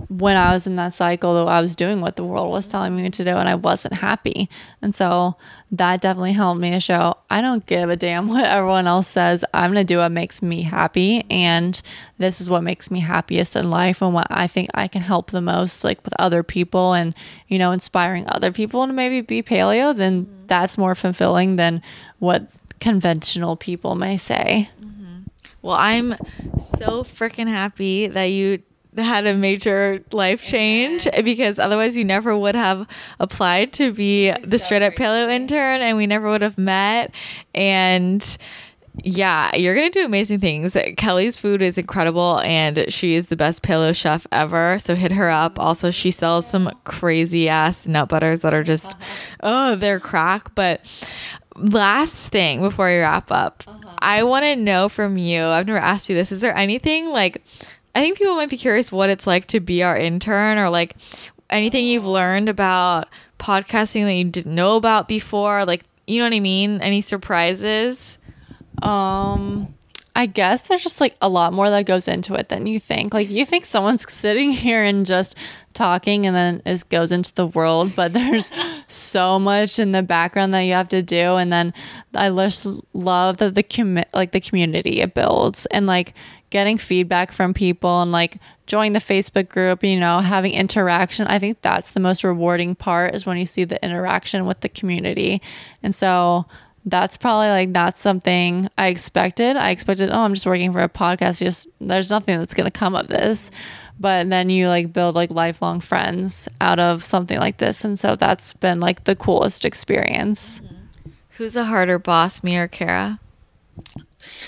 when I was in that cycle, though, I was doing what the world was telling me to do and I wasn't happy. And so that definitely helped me to show I don't give a damn what everyone else says. I'm going to do what makes me happy. And this is what makes me happiest in life and what I think I can help the most, like with other people and, you know, inspiring other people to maybe be paleo. Then mm-hmm. that's more fulfilling than what conventional people may say. Well, I'm so freaking happy that you had a major life change because otherwise you never would have applied to be the Straight Up Paleo intern and we never would have met. And yeah, you're going to do amazing things. Kelly's food is incredible and she is the best paleo chef ever. So hit her up. Also, she sells some crazy ass nut butters that are just, oh, they're crack. But last thing before we wrap up, uh-huh. I want to know from you, I've never asked you this, is there anything like, I think people might be curious what it's like to be our intern or like anything you've learned about podcasting that you didn't know about before? Like, you know what I mean? Any surprises? Um... I guess there's just like a lot more that goes into it than you think. Like you think someone's sitting here and just talking and then it goes into the world, but there's so much in the background that you have to do. And then I just love that the com- like the community it builds and like getting feedback from people and like joining the Facebook group, you know, having interaction. I think that's the most rewarding part is when you see the interaction with the community. And so that's probably like not something I expected. I expected, oh, I'm just working for a podcast. Just there's nothing that's going to come of this. But then you like build like lifelong friends out of something like this. And so that's been like the coolest experience. Mm-hmm. Who's a harder boss, me or Kara?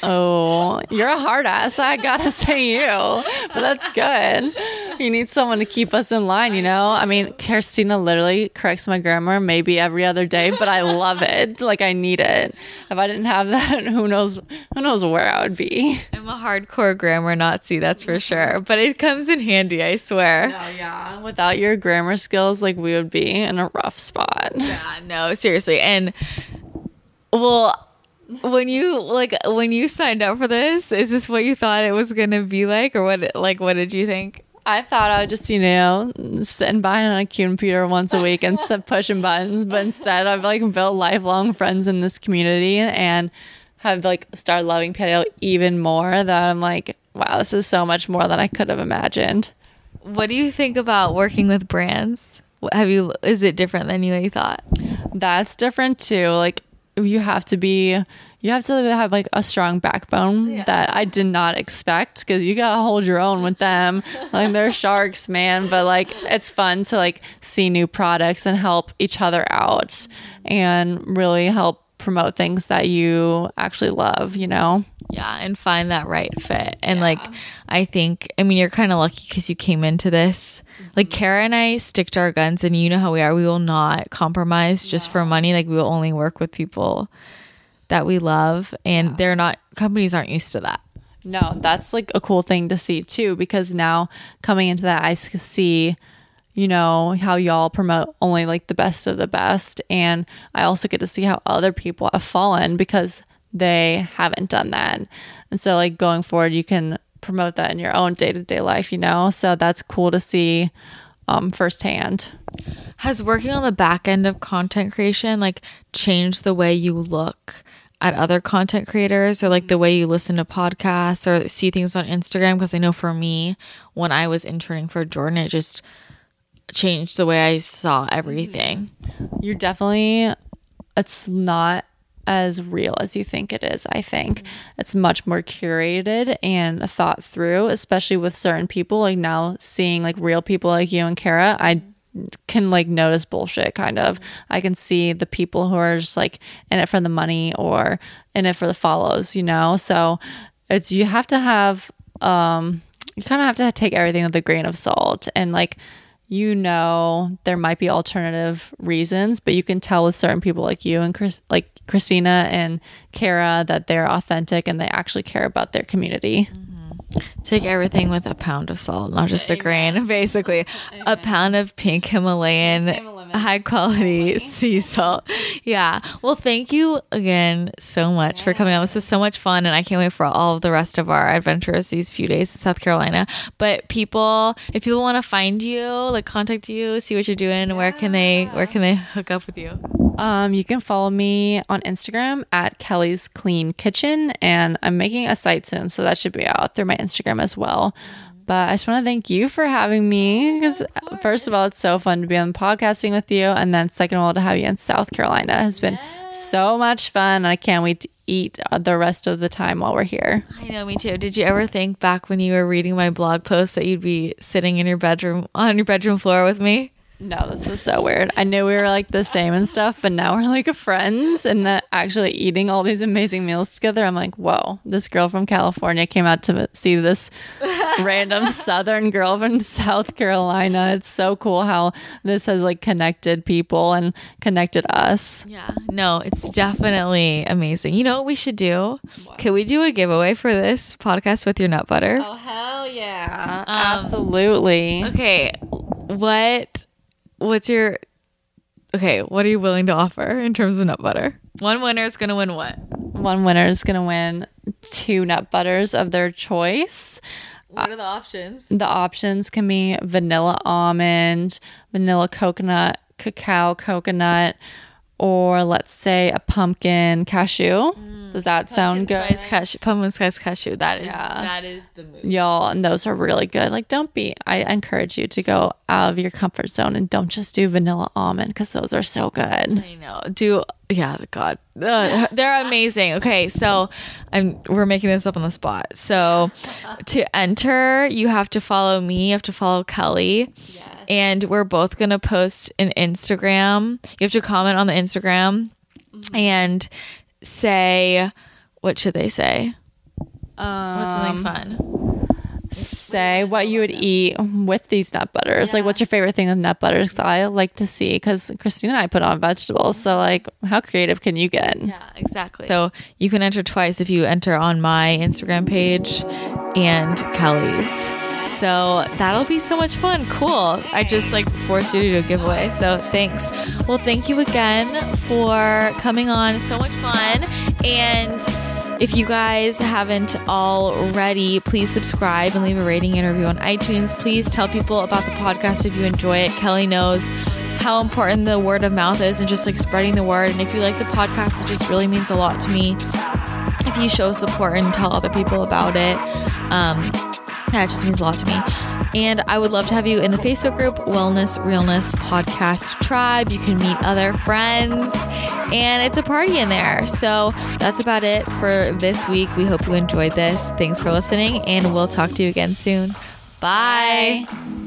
Oh, you're a hard ass. I gotta say you, but that's good. You need someone to keep us in line, you know? I mean, Christina literally corrects my grammar maybe every other day, but I love it. Like I need it. If I didn't have that, who knows, who knows where I would be. I'm a hardcore grammar Nazi, that's for sure. But it comes in handy, I swear. No, yeah. Without your grammar skills, like we would be in a rough spot. Yeah, no, seriously. And well, when you like when you signed up for this, is this what you thought it was gonna be like, or what? Like, what did you think? I thought I would just, you know, sitting behind on a computer once a week and pushing buttons, but instead I've like built lifelong friends in this community and have like started loving paleo even more. That I'm like, wow, this is so much more than I could have imagined. What do you think about working with brands? Have you? Is it different than you thought? That's different too. Like. You have to be, you have to have like a strong backbone yeah. that I did not expect because you got to hold your own with them. Like they're sharks, man. But like, it's fun to like see new products and help each other out mm-hmm. and really help promote things that you actually love, you know? Yeah. And find that right fit. And yeah. like, I think, I mean, you're kind of lucky because you came into this. Like Kara and I stick to our guns and you know how we are. We will not compromise just yeah. for money. Like we will only work with people that we love and yeah. they're not, companies aren't used to that. No, that's like a cool thing to see too, because now coming into that, I see, you know, how y'all promote only like the best of the best. And I also get to see how other people have fallen because they haven't done that. And so like going forward, you can promote that in your own day-to-day life, you know? So that's cool to see um, firsthand. Has working on the back end of content creation like changed the way you look at other content creators or like the way you listen to podcasts or see things on Instagram? Because I know for me, when I was interning for Jordan, it just changed the way I saw everything. You're definitely, it's not as real as you think it is. I think mm-hmm. it's much more curated and thought through, especially with certain people. Like now seeing like real people like you and Kara, I can like notice bullshit kind of. Mm-hmm. I can see the people who are just like in it for the money or in it for the follows, you know? So it's, you have to have, um, you kind of have to take everything with a grain of salt and like, you know, there might be alternative reasons, but you can tell with certain people like you and Chris, like Christina and Kara that they're authentic and they actually care about their community. Mm-hmm. Take everything with a pound of salt, not just a grain, basically. Amen. A pound of pink Himalayan a high quality sea salt. Yeah. Well, thank you again so much yeah. for coming on. This is so much fun, and I can't wait for all of the rest of our adventures these few days in South Carolina. But people, if people want to find you, like contact you, see what you're doing, yeah. where can they where can they hook up with you? Um, you can follow me on Instagram at Kelly's Clean Kitchen, and I'm making a site soon, so that should be out through my Instagram as well. But I just want to thank you for having me, because first of all, it's so fun to be on podcasting with you, and then second of all, to have you in South Carolina has been so much fun. I can't wait to eat the rest of the time while we're here. I know, me too. Did you ever think back when you were reading my blog post that you'd be sitting in your bedroom on your bedroom floor with me? No, this was so weird. I knew we were like the same and stuff, but now we're like friends and uh, actually eating all these amazing meals together. I'm like, whoa, this girl from California came out to see this random Southern girl from South Carolina. It's so cool how this has like connected people and connected us. Yeah, no, it's definitely amazing. You know what we should do? Wow. Can we do a giveaway for this podcast with your nut butter? Oh, hell yeah. Um, Absolutely. Okay, what... What's your okay? What are you willing to offer in terms of nut butter? One winner is gonna win what? One winner is gonna win two nut butters of their choice. What are the options? Uh, the options can be vanilla almond, vanilla coconut, cacao coconut, or let's say a pumpkin cashew. Mm, Does that sound good? Spice cashew, pumpkin spice cashew. That is yeah. that is the move, y'all. And those are really good. Like, don't be. I encourage you to go out of your comfort zone and don't just do vanilla almond, because those are so good. I know. Do yeah. God, Ugh, they're amazing. Okay, so I'm we're making this up on the spot. So to enter, you have to follow me. You have to follow Kelly. Yes. And we're both going to post an Instagram. You have to comment on the Instagram mm-hmm. and say, what should they say? Um, What's something fun? Say what you would eat with these nut butters. Yeah. Like, what's your favorite thing with nut butters? Because I like to see, because Christina and I put on vegetables. So, like, how creative can you get? Yeah, exactly. So you can enter twice if you enter on my Instagram page and Kelly's. So that'll be so much fun. Cool. I just like forced you to do a giveaway. So thanks. Well, thank you again for coming on. So much fun. And if you guys haven't already, please subscribe and leave a rating and review on iTunes. Please tell people about the podcast if you enjoy it. Kelly knows how important the word of mouth is and just like spreading the word. And if you like the podcast, it just really means a lot to me if you show support and tell other people about it. Um, Yeah, it just means a lot to me. And I would love to have you in the Facebook group, Wellness Realness Podcast Tribe. You can meet other friends, and it's a party in there. So that's about it for this week. We hope you enjoyed this. Thanks for listening, and we'll talk to you again soon. Bye. Bye.